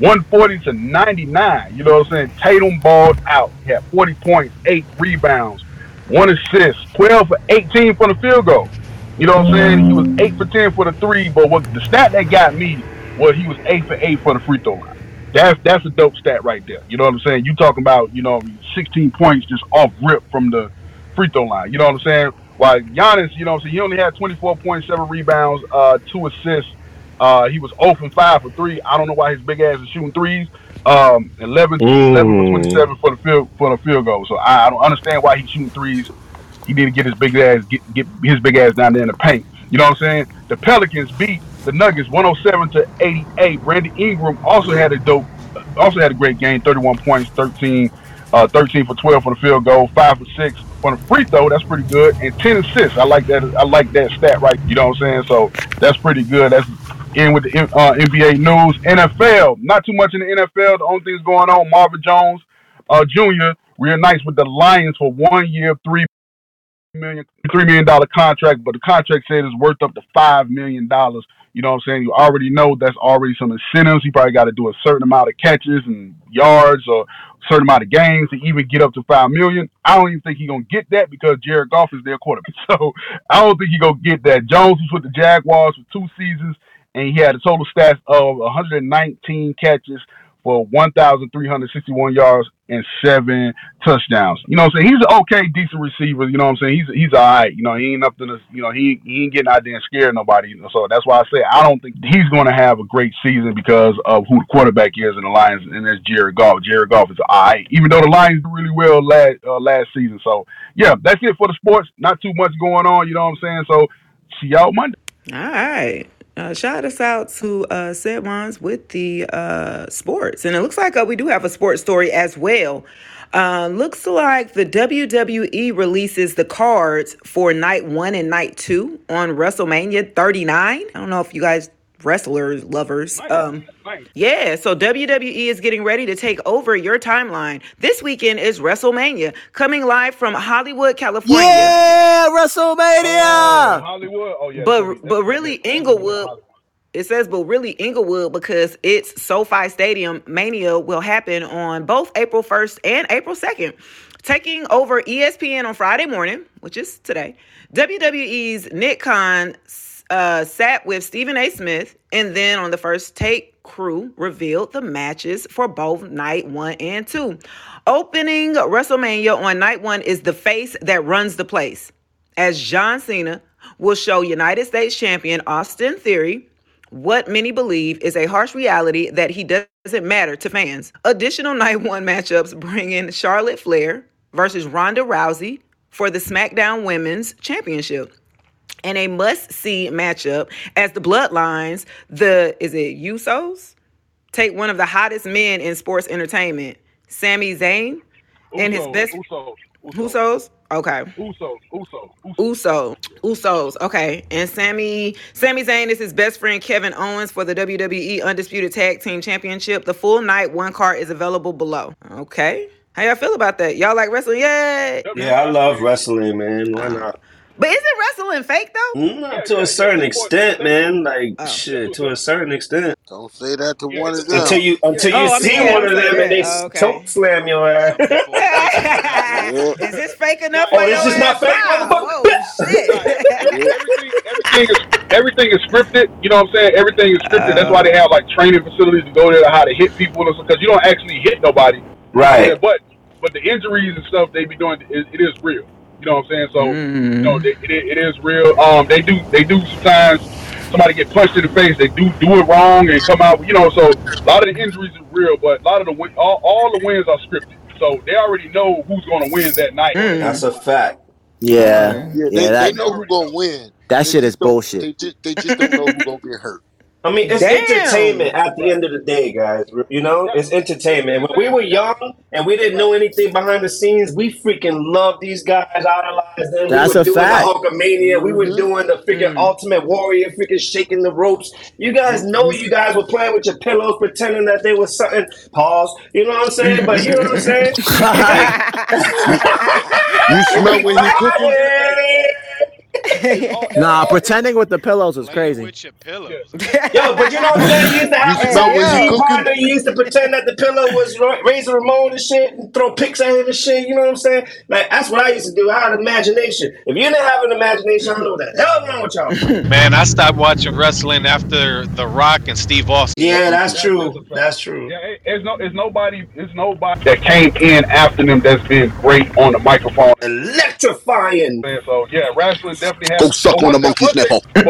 140-99, you know what I'm saying? Tatum balled out. He had 40 points, 8 rebounds, 1 assist, 12 for 18 from the field goal. You know what I'm saying? He was 8 for 10 for the 3, but what the stat that got me was he was 8 for 8 for the free throw line. That's a dope stat right there. You know what I'm saying? You talking about, you know, 16 points just off rip from the free throw line. You know what I'm saying? While Giannis, you know what I'm saying, he only had 24.7 rebounds, 2 assists. He was 0 from 5 for 3. I don't know why his big ass is shooting threes. 11 for 27 for the field goal. So I don't understand why he's shooting threes. He need to get his big ass get his big ass down there in the paint. You know what I'm saying? The Pelicans beat the Nuggets 107-88. Brandon Ingram also had a great game. 31 points, 13 for 12 for the field goal, 5 for 6 for the free throw. That's pretty good, and 10 assists. I like that stat, right? You know what I'm saying? So that's pretty good. That's in with the NBA news. NFL, not too much in the NFL. The only things going on, Marvin Jones Jr. reunites with the Lions for 1 year, $3 million contract, but the contract said it's worth up to $5 million. You know what I'm saying? You already know that's already some incentives. He probably got to do a certain amount of catches and yards or a certain amount of games to even get up to $5 million. I don't even think he's going to get that because Jared Goff is their quarterback. So I don't think he's going to get that. Jones was with the Jaguars for 2 seasons, and he had a total stats of 119 catches for 1,361 yards and 7 touchdowns. You know what I'm saying? He's an okay, decent receiver. You know what I'm saying? He's all right. You know, he ain't nothing. You know, he ain't getting out there and scaring nobody. So that's why I say I don't think he's going to have a great season because of who the quarterback is in the Lions, and that's Jared Goff. Jared Goff is all right, even though the Lions did really well last season. So, yeah, that's it for the sports. Not too much going on. You know what I'm saying? So, see y'all Monday. All right. Shout us out to Sedwan's with the sports. And it looks like we do have a sports story as well. Looks like the WWE releases the cards for night 1 and night 2 on WrestleMania 39. I don't know if you guys wrestlers lovers. Yeah, so WWE is getting ready to take over your timeline. This weekend is WrestleMania, coming live from Hollywood, California. Yeah, WrestleMania. Hollywood. Oh yeah. But really Inglewood. It says, but really Inglewood, because it's SoFi Stadium. Mania will happen on both April 1st and April 2nd. Taking over ESPN on Friday morning, which is today. WWE's Nick Khan sat with Stephen A. Smith, and then on the First Take crew revealed the matches for both night 1 and 2. Opening WrestleMania on night 1 is the face that runs the place, as John Cena will show United States champion Austin Theory what many believe is a harsh reality that he doesn't matter to fans. Additional night 1 matchups bring in Charlotte Flair versus Ronda Rousey for the SmackDown Women's Championship. And a must-see matchup as the Bloodlines, Usos, take one of the hottest men in sports entertainment, Sami Zayn, and his best... Usos? Okay. Usos. Okay. And Sami Zayn is his best friend Kevin Owens for the WWE Undisputed Tag Team Championship. The full night 1 card is available below. Okay. How y'all feel about that? Y'all like wrestling? Yay! Yeah, I love wrestling, man. Why not? But isn't wrestling fake, though? To a certain extent, man. Like, shit, to a certain extent. Don't say that to one of them. Until you see one of them and they choke slam your ass. Is this fake enough? Oh, this is not fake? Oh, shit. Everything is scripted. You know what I'm saying? Everything is scripted. That's why they have, like, training facilities to go there to how to hit people. Because you don't actually hit nobody. Right. Yeah, but the injuries and stuff they be doing, it is real. You know what I'm saying? So, you know, it is real. They do sometimes somebody get punched in the face. They do it wrong and come out, you know, so a lot of the injuries are real, but a lot of the all the wins are scripted. So they already know who's going to win that night. That's a fact. Yeah. They know who's going to win. That shit is bullshit. They just don't know who's going to get hurt. I mean, it's entertainment at the end of the day, guys. You know, it's entertainment. When we were young and we didn't know anything behind the scenes, we freaking loved these guys, idolized them. That's a fact. We were doing the Hulkamania. We were doing the freaking Ultimate Warrior, freaking shaking the ropes. You guys know you guys were playing with your pillows, pretending that they were something. Pause. You know what I'm saying? But you know what I'm saying? You smell when you cooking? Nah, pretending with the pillows is crazy. With your pillows. Yo, but you know what I'm saying? He used to have a used to pretend that the pillow was Razor Ramon and shit and throw pics at him and shit. You know what I'm saying? Like, that's what I used to do. I had imagination. If you didn't have an imagination, I don't know what the hell's wrong with y'all. Man, I stopped watching wrestling after The Rock and Steve Austin. Yeah, that's true. That's true. Yeah, it's nobody that came in after them that's been great on the microphone. Electrifying. So, yeah, wrestling go suck on the monkey's nipple. But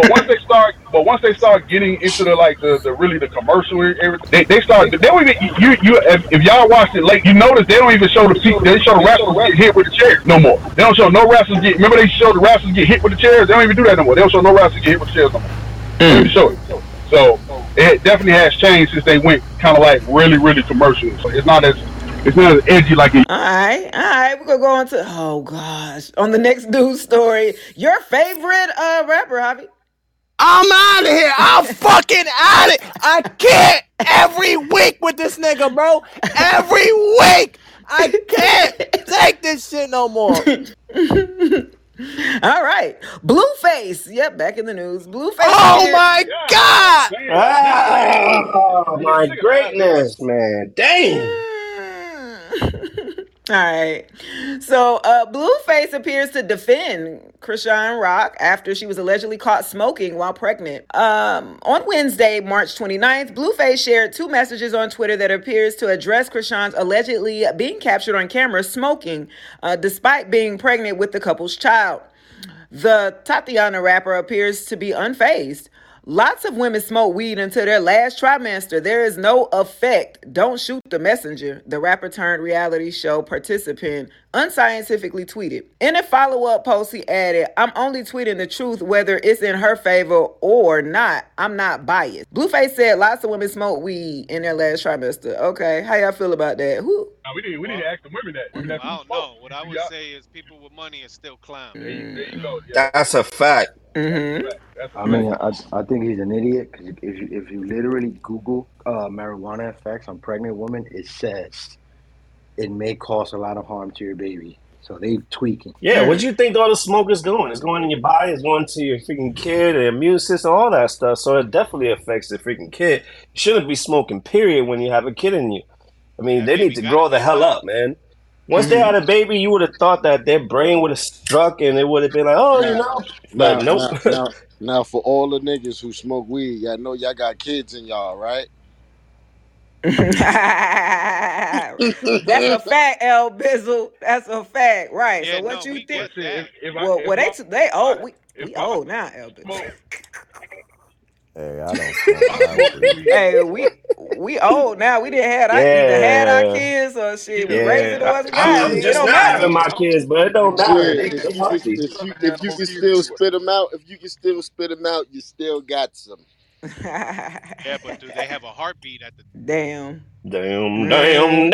once they start getting into the commercial and everything, they start. They don't even if y'all watched it late, you notice they don't even show the people. They show wrestlers get hit with the chair no more. They don't show no wrestlers get. Remember they showed the wrestlers get hit with the chairs. They don't even do that no more. They don't show no wrestlers get hit with the chairs no more. They don't show it. So it definitely has changed since they went kind of like really really commercial. So it's not as edgy like it. All right. We're going to go on to, oh gosh, on the next news story. Your favorite rapper, Javi? I'm out of here. I'm fucking out of it. I can't every week with this nigga, bro. Every week. I can't take this shit no more. All right. Blueface. Yep, back in the news. Blueface. Oh, my God. Oh, my greatness, man. Damn. All right. So Blueface appears to defend Krishan Rock after she was allegedly caught smoking while pregnant. On Wednesday, March 29th, Blueface shared two messages on Twitter that appears to address Krishan's allegedly being captured on camera smoking despite being pregnant with the couple's child. The Tatiana rapper appears to be unfazed. Lots of women smoke weed until their last trimester. There is no effect. Don't shoot the messenger. The rapper turned reality show participant unscientifically tweeted. In a follow-up post, he added, I'm only tweeting the truth whether it's in her favor or not. I'm not biased. Blueface said lots of women smoke weed in their last trimester. Okay, how y'all feel about that? Who? No, we need to ask the women that. I don't know. What I would say is people with money is still clowning. There you go. Yeah. That's a fact. Mm-hmm. I mean, I think he's an idiot because if you literally Google marijuana effects on pregnant women, it says it may cause a lot of harm to your baby. So they tweaking. Yeah, what do you think all the smoke is going? It's going in your body, it's going to your freaking kid, the immune system, all that stuff. So it definitely affects the freaking kid. You shouldn't be smoking, period, when you have a kid in you. I mean, they need to grow the hell up, man. Once they had a baby, you would have thought that their brain would have struck and it would have been like, oh, you know. But nope. Now, for all the niggas who smoke weed, I know y'all got kids in y'all, right? That's a fact, El Bizzle. That's a fact, right? Yeah, so what you think? They old. We old now, El Bizzle. Hey, I don't. Hey, we old now. We didn't have our kids or shit. We raised the ones. I'm just not having my kids, but it don't matter. If you can still spit them out, you still got some. Yeah, but do they have a heartbeat at the damn? I ain't trying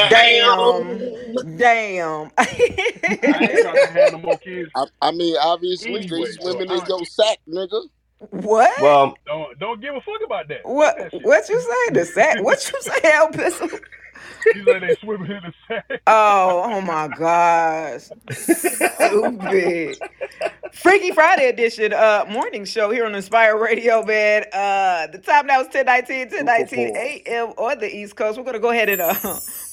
to have no more kids. I mean, obviously, these women is your sack, nigga. What? Well, don't give a fuck about that. What you say? The sack? What you say, El Pistol? You let that swimming in the sack. Oh my gosh. Stupid. Freaky Friday edition morning show here on Inspir3 Radio, man. The time now is 10:19 a.m. on the East Coast. We're going to go ahead and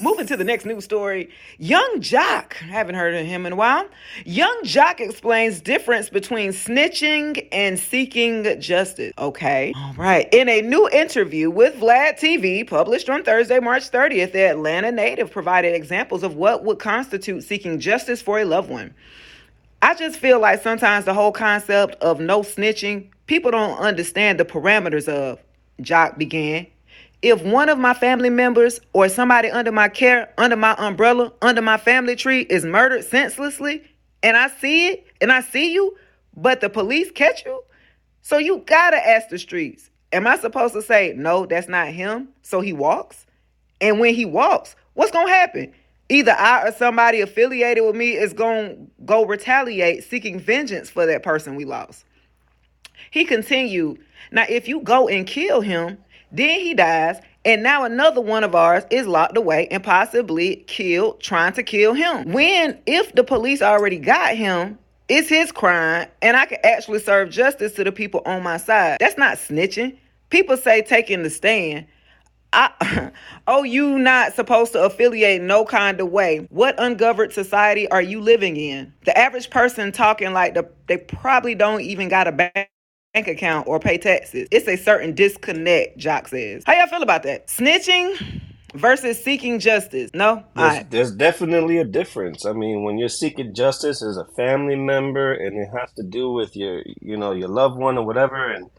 move into the next news story. Young Jock. Haven't heard of him in a while. Young Jock explains difference between snitching and seeking justice. Okay. All right. In a new interview with Vlad TV, published on Thursday, March 30th, the Atlanta native provided examples of what would constitute seeking justice for a loved one. I just feel like sometimes the whole concept of no snitching, people don't understand the parameters of, Jock began. If one of my family members or somebody under my care, under my umbrella, under my family tree is murdered senselessly, and I see it, and I see you, but the police catch you, so you gotta ask the streets. am I supposed to say, no, that's not him, so he walks? And when he walks, what's going to happen? Either I or somebody affiliated with me is going to go retaliate, seeking vengeance for that person we lost. He continued, now if you go and kill him, then he dies, and now another one of ours is locked away and possibly killed, trying to kill him. When, if the police already got him, it's his crime, and I can actually serve justice to the people on my side. That's not snitching. People say taking the stand. Oh, you not supposed to affiliate no kind of way. What ungoverned society are you living in? The average person talking like they probably don't even got a bank account or pay taxes. It's a certain disconnect, Jock says. How y'all feel about that? Snitching versus seeking justice? No? There's definitely a difference. I mean, when you're seeking justice as a family member and it has to do with your loved one or whatever, and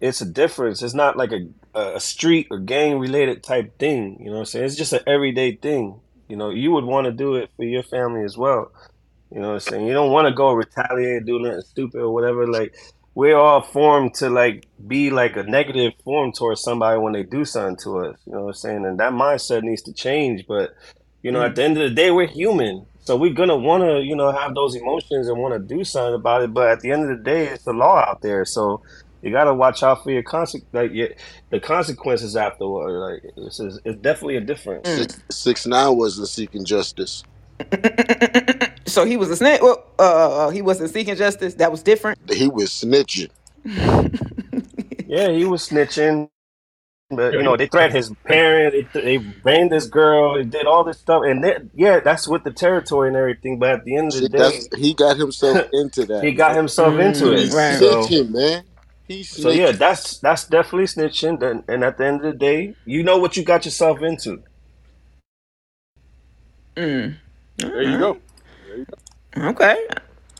it's a difference. It's not like a street or gang related type thing. You know what I'm saying? It's just an everyday thing. You know, you would want to do it for your family as well. You know what I'm saying? You don't want to go retaliate, do nothing stupid or whatever. Like, we're all formed to like be like a negative form towards somebody when they do something to us. You know what I'm saying? And that mindset needs to change. But, you know, at the end of the day, we're human. So we're going to want to, you know, have those emotions and want to do something about it. But at the end of the day, it's the law out there. So you got to watch out for the consequences afterward. Like, it's definitely a difference. 6ix9ine wasn't seeking justice. So he was a snitch. Well, he wasn't seeking justice. That was different. He was snitching. Yeah, he was snitching. But you know, they threatened his parents. They banned this girl. They did all this stuff. And that's with the territory and everything. But at the end of the day, he got himself into that. He got himself into it. Right. Snitching, man. So yeah, that's definitely snitching. And at the end of the day, you know what you got yourself into. There you go. Okay.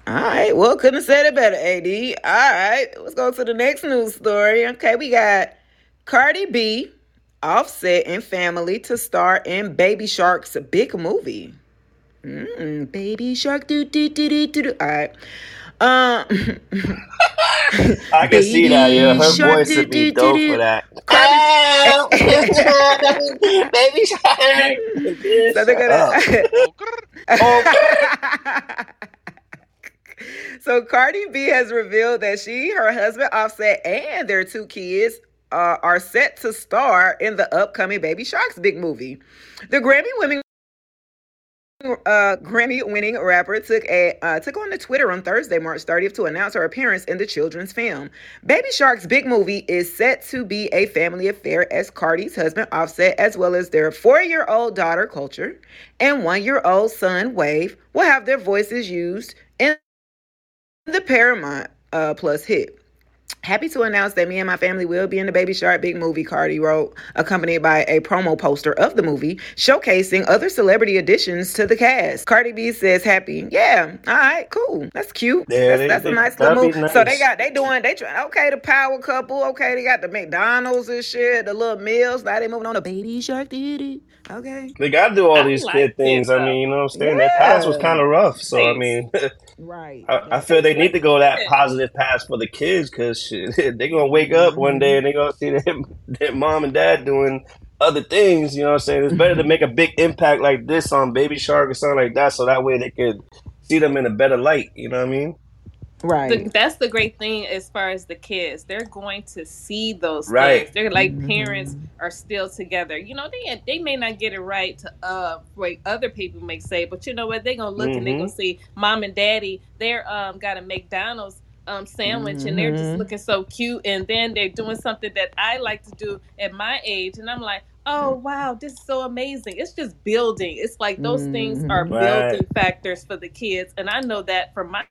All right. Well, couldn't have said it better, AD. All right. Let's go to the next news story. Okay, we got Cardi B, Offset, and family to star in Baby Shark's big movie. Baby Shark. All right. I can see that, yeah. Her voice would be dope for that. Baby Shark. So they're gonna. So Cardi B has revealed that she, her husband Offset, and their two kids are set to star in the upcoming Baby Shark's big movie. The Grammy-winning rapper took on to Twitter on Thursday, March 30th, to announce her appearance in the children's film. Baby Shark's big movie is set to be a family affair, as Cardi's husband Offset, as well as their 4-year-old daughter Culture and 1-year-old son Wave, will have their voices used in the Paramount Plus hit. Happy to announce that me and my family will be in the Baby Shark big movie, Cardi wrote, accompanied by a promo poster of the movie showcasing other celebrity additions to the cast. Cardi B says happy. Yeah, all right, cool. That's cute. Yeah, that's a nice little movie. Nice. So the power couple. Okay, they got the McDonald's and shit, the little meals. Now they moving on to Baby Shark. Okay. They got to do all these kid things. I mean, you know what I'm saying? Yeah. That past was kind of rough. So, I mean, right. I feel they need to go that positive past for the kids, because they're going to wake up one day and they're going to see their mom and dad doing other things. You know what I'm saying? It's better to make a big impact like this on Baby Shark or something like that, so that way they could see them in a better light. You know what I mean? Right. That's the great thing as far as the kids. They're going to see those things. They're like parents are still together. You know, they may not get it right to what other people may say, but you know what? They're going to look and they're going to see mom and daddy. They're got a McDonald's sandwich and they're just looking so cute. And then they're doing something that I like to do at my age. And I'm like, oh, wow, this is so amazing. It's just building. It's like those things are building factors for the kids. And I know that from my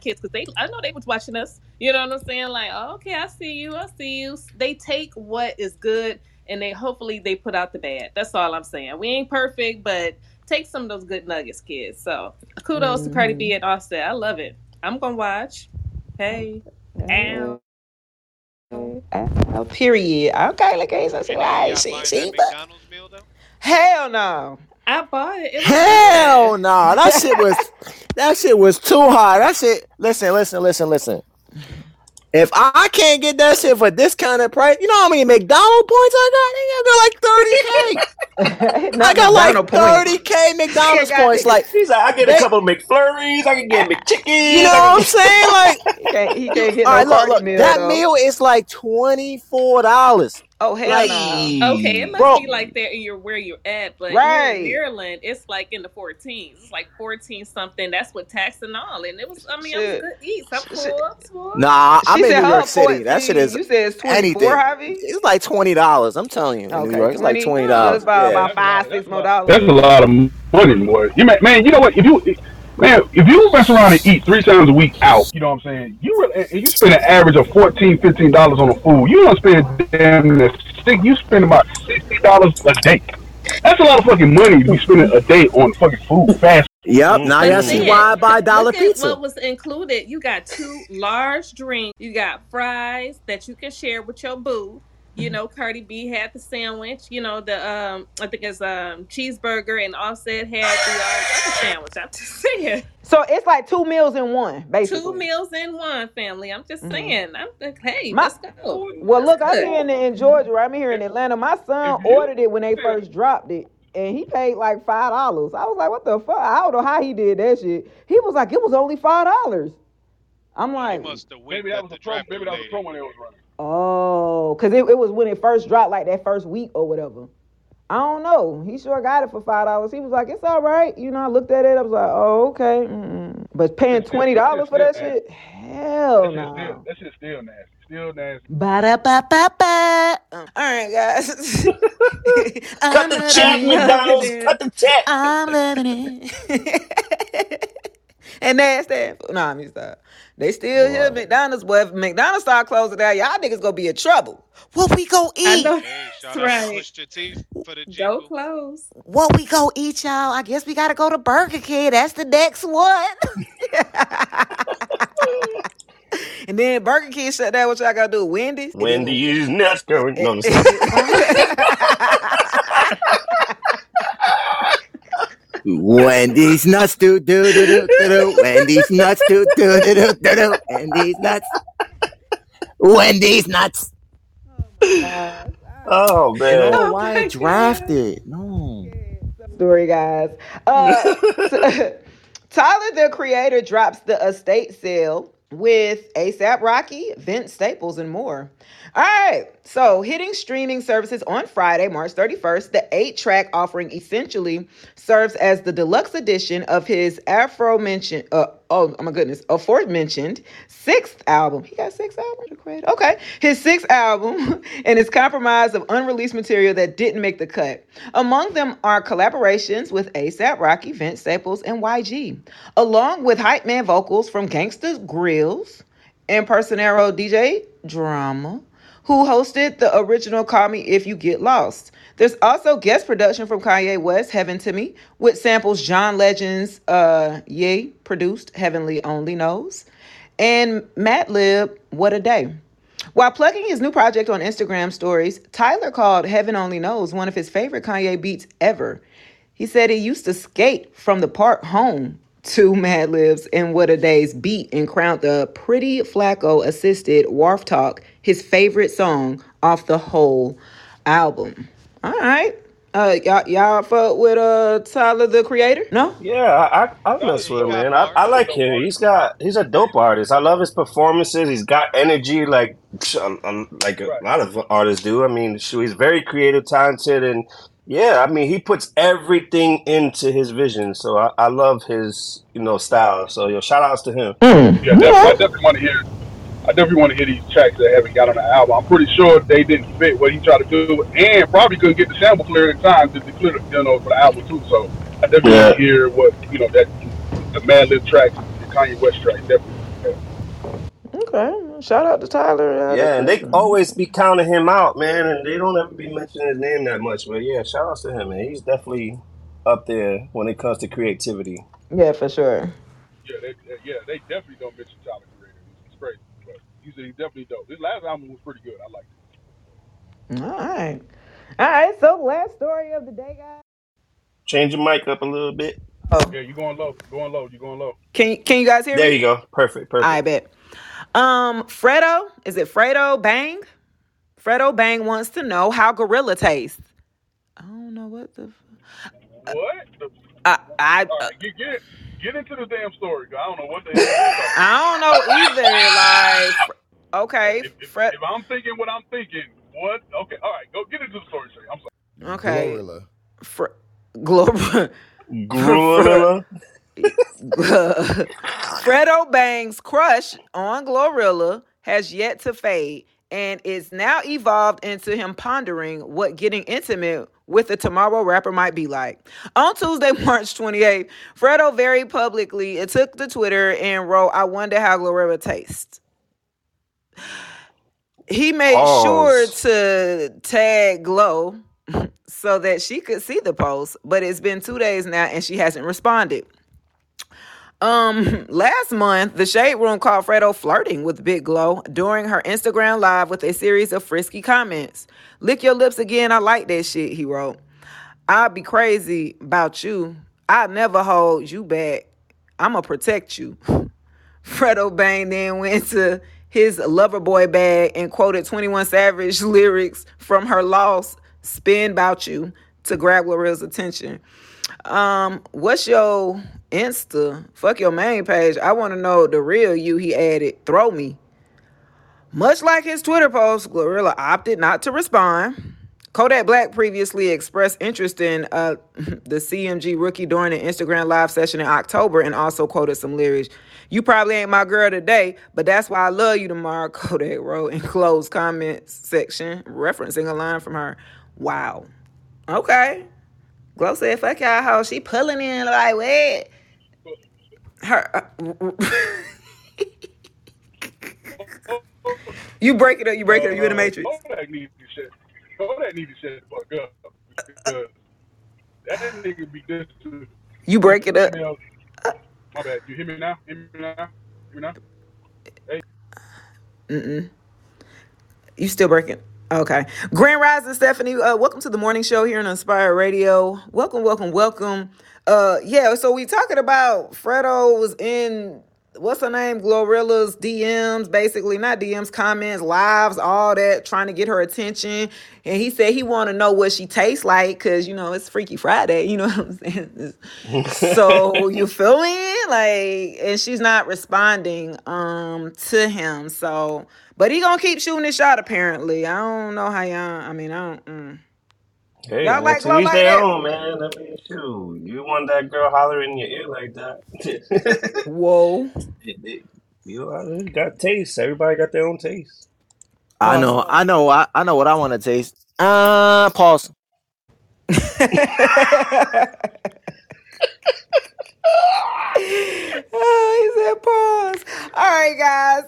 kids, because I know they was watching us. You know what I'm saying? Like, oh, okay, I see you. They take what is good and hopefully they put out the bad. That's all I'm saying. We ain't perfect, but take some of those good nuggets, kids. So kudos to Cardi B and Offset. I love it. I'm gonna watch. Hey. Ow. Period. Okay, like that's right. She McDonald's meal though? Hell no. I bought it. Hell no. That shit was too hot. That shit. Listen. If I can't get that shit for this kind of price, you know how many McDonald's points I got? I got like 30K. I got like 30K McDonald's points. Like, he's like, I get a couple of McFlurries. I can get McChickens. You know what I'm saying? Like, he can't get no look, meal. That meal is like $24. Oh, hell no. Okay, it must be like that in your where you're at, but right. In Maryland, it's like in the 14s. It's like 14 something. That's with tax and all. And it was, I mean, it was good eats. I'm cool. Nah, I'm in New York City. That shit is. You said it's 24, anything. Javi? It's like $20. I'm telling you. In New York, it's like $20. That's about $5, $6 more dollars. That's a lot of money, more. Man, you know what? If you mess around and eat 3 times a week out, you know what I'm saying? You spend an average of $14, $15 on the food. You don't spend damn near stick. You spend about $60 a day. That's a lot of fucking money to be spending a day on fucking food, fast. Yep, now you see why I buy dollar pizza. What was included? You got 2 large drinks. You got fries that you can share with your boo. You know, Cardi B had the sandwich. You know, the I think it's cheeseburger, and Offset had the other sandwich. I'm just saying. So it's like 2 meals in 1, basically. 2 meals in 1, family. I'm just saying. I'm like, hey, let's go. Well, look, I'm here in Georgia. Right? I'm here in Atlanta. My son ordered it when they first dropped it, and he paid like $5. I was like, what the fuck? I don't know how he did that shit. He was like, it was only $5. I'm like, maybe that was a promo. Maybe that was a promo they was running. Oh, because it was when it first dropped, like that first week or whatever. I don't know. He sure got it for $5. He was like, it's all right. You know, I looked at it. I was like, oh, okay. Mm-mm. But paying $20 for that shit? Hell no. That shit's still nasty. Still nasty. Ba-da-ba-ba-ba. All right, guys. Cut the chat, McDonald's. Cut the chat. I'm loving it. And that's that. Nah, I'm used to that. They still here at McDonald's, but if McDonald's start closing down, y'all niggas gonna be in trouble. What we gonna eat? Hey, that's right. Your teeth for the go close. What we gonna eat, y'all? I guess we gotta go to Burger King. That's the next one. And then Burger King shut down. What y'all gotta do? Wendy's? Wendy's nuts going. No, I'm sorry. Wendy's nuts, do do do do do. Wendy's nuts, do do do do do. Wendy's nuts. Wendy's nuts. Oh man! Oh, why I drafted? No. Story, guys. Tyler the Creator drops the estate sale with ASAP Rocky, Vince Staples, and more. All right, so hitting streaming services on Friday, March 31st, the 8-track offering essentially serves as the deluxe edition of his aforementioned 6th album. He got 6 albums? Okay. His 6th album and is comprised of unreleased material that didn't make the cut. Among them are collaborations with ASAP Rocky, Vince Staples, and YG, along with hype man vocals from Gangsta Grills and Personero DJ Drama, who hosted the original Call Me If You Get Lost. There's also guest production from Kanye West, Heaven to Me, with samples John Legend's Ye produced, Heavenly Only Knows, and Madlib, What a Day. While plugging his new project on Instagram stories, Tyler called Heaven Only Knows one of his favorite Kanye beats ever. He said he used to skate from the park home to Madlib's and What a Day's beat and crowned the Pretty Flacco-assisted Wharf Talk his favorite song off the whole album. All right. Y'all fuck with Tyler the Creator? No? Yeah, I mess with him, man. I like him. He's a dope artist. I love his performances. He's got energy like a lot of artists do. I mean, he's very creative, talented, and yeah, I mean, he puts everything into his vision. So I love his, style. So shout outs to him. Mm. Yeah, I definitely want to hear these tracks that haven't got on the album. I'm pretty sure they didn't fit what he tried to do, and probably couldn't get the sample clear in time to clear the for the album too. So I definitely want to hear what that the Madlib track, the Kanye West track, definitely. Okay, shout out to Tyler. And they always be counting him out, man, and they don't ever be mentioning his name that much. But yeah, shout outs to him, man. He's definitely up there when it comes to creativity. Yeah, for sure. Yeah, they definitely don't mention Tyler the Creator. It's crazy. He's definitely dope. His last album was pretty good. I liked it. All right. So last story of the day, guys. Change your mic up a little bit. Oh, yeah, you're going low. You're going low. Can you guys hear me? There you go. Perfect. I bet. Fredo Bang wants to know how gorilla tastes. I don't know what the... Get into the damn story. I don't know what the hell I don't know either. Like, okay. If I'm thinking what I'm thinking, what? Okay, all right. Go get into the story, Shay. I'm sorry. Okay. Gorilla. Glorilla. Fredo Bang's crush on Glorilla has yet to fade and is now evolved into him pondering what getting intimate with the Tomorrow rapper might be like. On Tuesday, March 28th, Fredo very publicly took to Twitter and wrote, "I wonder how Glorilla tastes." He made sure to tag Glo so that she could see the post, but it's been 2 days now and she hasn't responded. Last month, The Shade Room called Fredo flirting with Big Glo during her Instagram live with a series of frisky comments. "Lick your lips again. I like that shit," he wrote. "I'll be crazy about you. I'll never hold you back. I'ma protect you." Fredo Bang then went to his Loverboy bag and quoted 21 Savage lyrics from her Lost "Spin Bout You" to grab Glorilla's attention. "What's your Insta? Fuck your main page. I want to know the real you," he added. "Throw me." Much like his Twitter post, Glorilla opted not to respond. Kodak Black previously expressed interest in the CMG rookie during an Instagram live session in October and also quoted some lyrics. "You probably ain't my girl today, but that's why I love you tomorrow," Kodak wrote in closed comments section, referencing a line from her. Wow. Okay. Glo said, "Fuck y'all hoes." She pulling in like, what? Her. You break it up. You in the Matrix. Kodak needs to shut the fuck up. That nigga be this too. You break it up. My bad. You hear me now? Hey. You still breaking. Okay. Grand Rising, Stephanie. Welcome to the morning show here on Inspir3 Radio. Welcome. So we talking about Fredo was in, what's her name, Glorilla's DMs, basically. Not DMs, comments, lives, all that, trying to get her attention. And he said he want to know what she tastes like because, you know, it's Freaky Friday. You know what I'm saying? So you feel me? Like, and she's not responding to him. So... But he gonna keep shooting his shot, apparently. I don't know how y'all... Hey, y'all like Glo like that? Own, man. I mean, shoot. You want that girl hollering in your ear like that. Whoa. You got taste. Everybody got their own taste. I know what I want to taste. Pause. Oh, he said pause. All right, guys.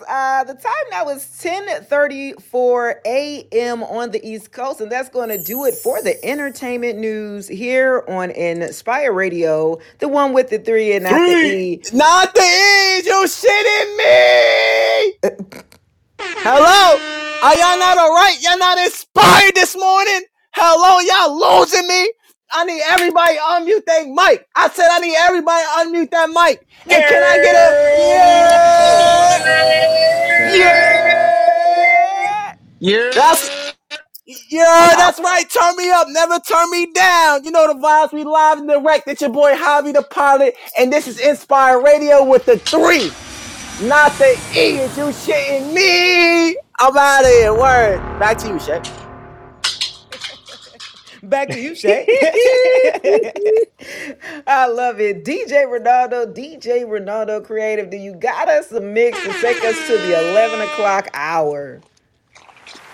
The time now is 10:34 a.m. on the East Coast, and that's going to do it for the entertainment news here on Inspir3 Radio, the one with the three and not the E. Not the E. You shitting me? Hello? Are y'all not all right? Y'all not inspired this morning? Hello? Y'all losing me? I need everybody to unmute that mic. I said I need everybody to unmute that mic. And can I get a... Yeah. That's right. Turn me up. Never turn me down. You know the vibes. We live and direct. It's your boy, Javi the Pilot. And this is Inspir3 Radio with the three. Not the E. Is you shitting me? I'm out of here. Word. Back to you, Shay. Back to you, Shay. I love it. DJ Renaldo Creative. Do you got us a mix to take us to the 11 o'clock hour?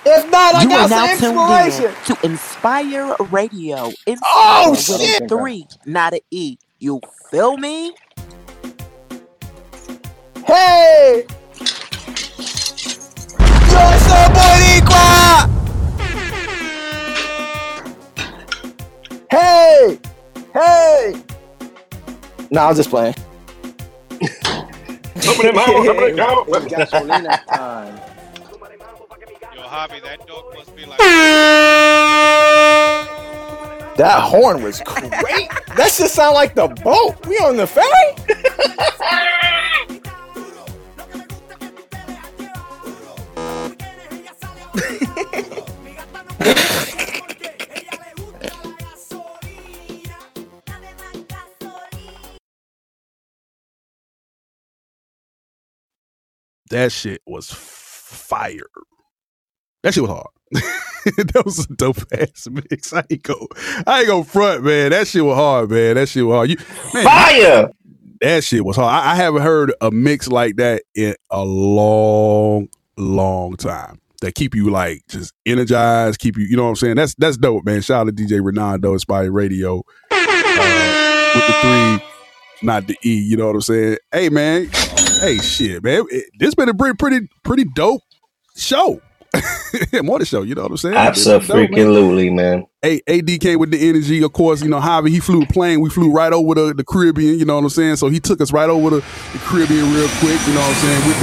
If not, I got some inspiration. To Inspir3 Radio. Inspir3 shit. 3, not an E. You feel me? Hey! Yo soy boricua! Hey! Nah, I'm just playing. Gasolina time. Yo, Javi, that dog must be like... That horn was great. That shit sound like the boat. We on the ferry? That shit was fire. That shit was hard. That was a dope ass mix. I ain't go front, man. That shit was hard, man. That shit was hard. Fire. That shit was hard. I haven't heard a mix like that in a long time. That keep you like just energized, keep you, you know what I'm saying? That's dope, man. Shout out to DJ Renaldo, Inspir3 Radio. With the 3, not the E, you know what I'm saying? Hey, man. Hey, shit, man. This been a pretty dope show. More the show, you know what I'm saying? Absolutely, man. Hey, ADK with the energy, of course. You know, Javi, he flew a plane. We flew right over the Caribbean, you know what I'm saying? So he took us right over the Caribbean real quick, you know what I'm saying? With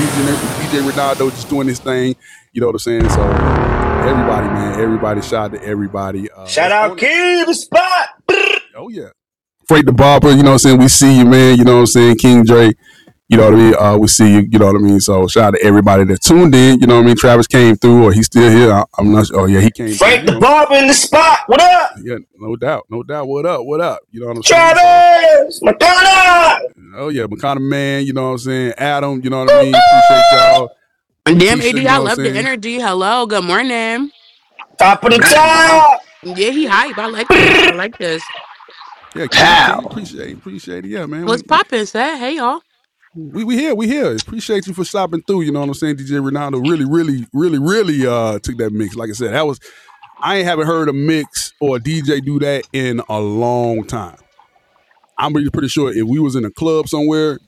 DJ Renaldo just doing his thing, you know what I'm saying? So everybody, man, everybody, shout out to everybody. Shout out King the Spot. Oh, yeah. Freight the Barber, you know what I'm saying? We see you, man, you know what I'm saying? King Dre. You know what I mean? We see you, you know what I mean? So shout out to everybody that tuned in, you know what I mean? Travis came through, or he's still here. I'm not sure. Oh, yeah, he came Frank through. Frank the Barber in the spot. What up? Yeah, no doubt. No doubt. What up? What up? You know what I'm Travis, saying? Travis! So, McConaman! Oh, yeah, McConaman, you know what I'm saying? Adam, you know what I mean? Appreciate y'all. Damn, AD, I love the energy. Hello, good morning. Top of the top! Yeah, he hype. I like this. I like this. Yeah, Cal. Appreciate it. Yeah, man. What's poppin', sir? Hey, y'all. We here. Appreciate you for stopping through. You know what I'm saying? DJ Renaldo really took that mix. Like I said, that was, I haven't heard a mix or a DJ do that in a long time. I'm pretty sure if we was in a club somewhere,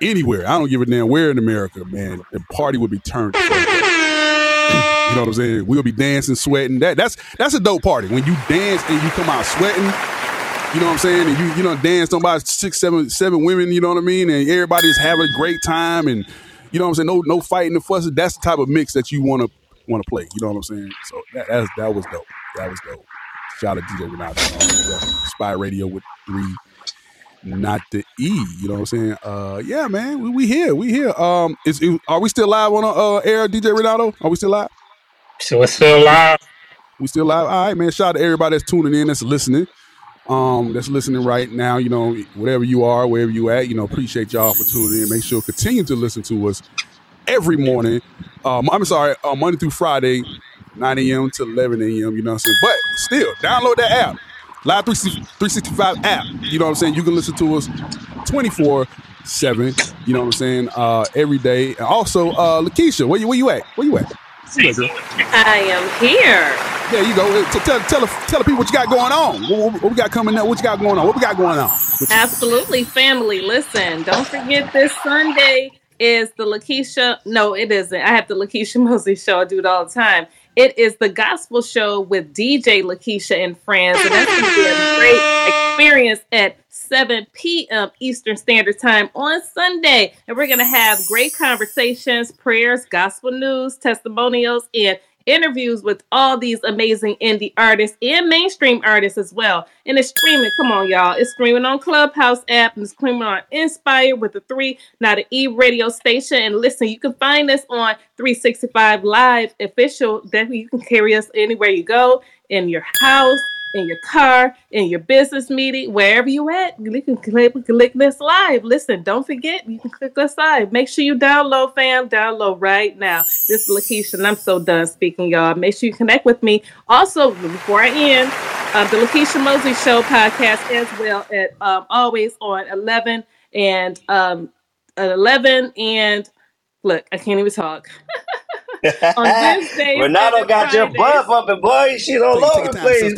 anywhere, I don't give a damn where in America, man, the party would be turned. You know what I'm saying? We'll be dancing, sweating. That's a dope party. When you dance and you come out sweating, you know what I'm saying? And you know, dance somebody, six, seven women, you know what I mean? And everybody's having a great time, and you know what I'm saying? No fighting and fussing. That's the type of mix that you wanna play. You know what I'm saying? So that was dope. That was dope. Shout out to DJ Renaldo. Inspir3 Radio with 3, not the E. You know what I'm saying? Yeah, man. We here. Are we still live on air, DJ Renaldo? Are we still live? So we're still live. All right, man. Shout out to everybody that's tuning in, that's listening. That's listening right now, you know, whatever you are, wherever you at, you know, appreciate y'all for tuning in. Make sure continue to listen to us every morning. Monday through Friday, 9 a.m. to 11 a.m., you know what I'm saying? But still, download that app, Live 365 app, you know what I'm saying? You can listen to us 24/7, you know what I'm saying, every day. And also, Lakeisha, where you at? I am here. There you go. Tell the people what you got going on. What we got coming up? What you got going on? Absolutely, family. Listen, don't forget this Sunday is the Lakeisha. No, it isn't. I have the Lakeisha Mosley show. I do it all the time. It is the gospel show with DJ Lakeisha and friends, and that's going to be a great experience at 7 p.m. Eastern Standard Time on Sunday. And we're going to have great conversations, prayers, gospel news, testimonials, and interviews with all these amazing indie artists and mainstream artists as well. And it's streaming. Come on, y'all. It's streaming on Clubhouse app, and it's streaming on Inspir with the 3, not an E radio station. And listen, you can find us on 365 Live Official. Definitely, you can carry us anywhere you go, in your house, in your car, in your business meeting, wherever you at, you can click this live. Listen, don't forget, you can click this live. Make sure you download, fam. Download right now. This is Lakeisha, and I'm so done speaking, y'all. Make sure you connect with me. Also, before I end, the Lakeisha Mosley Show podcast as well, at always on 11 and look, I can't even talk. On Wednesday, Renaldo got your butt bumping, boy. She's all over the place.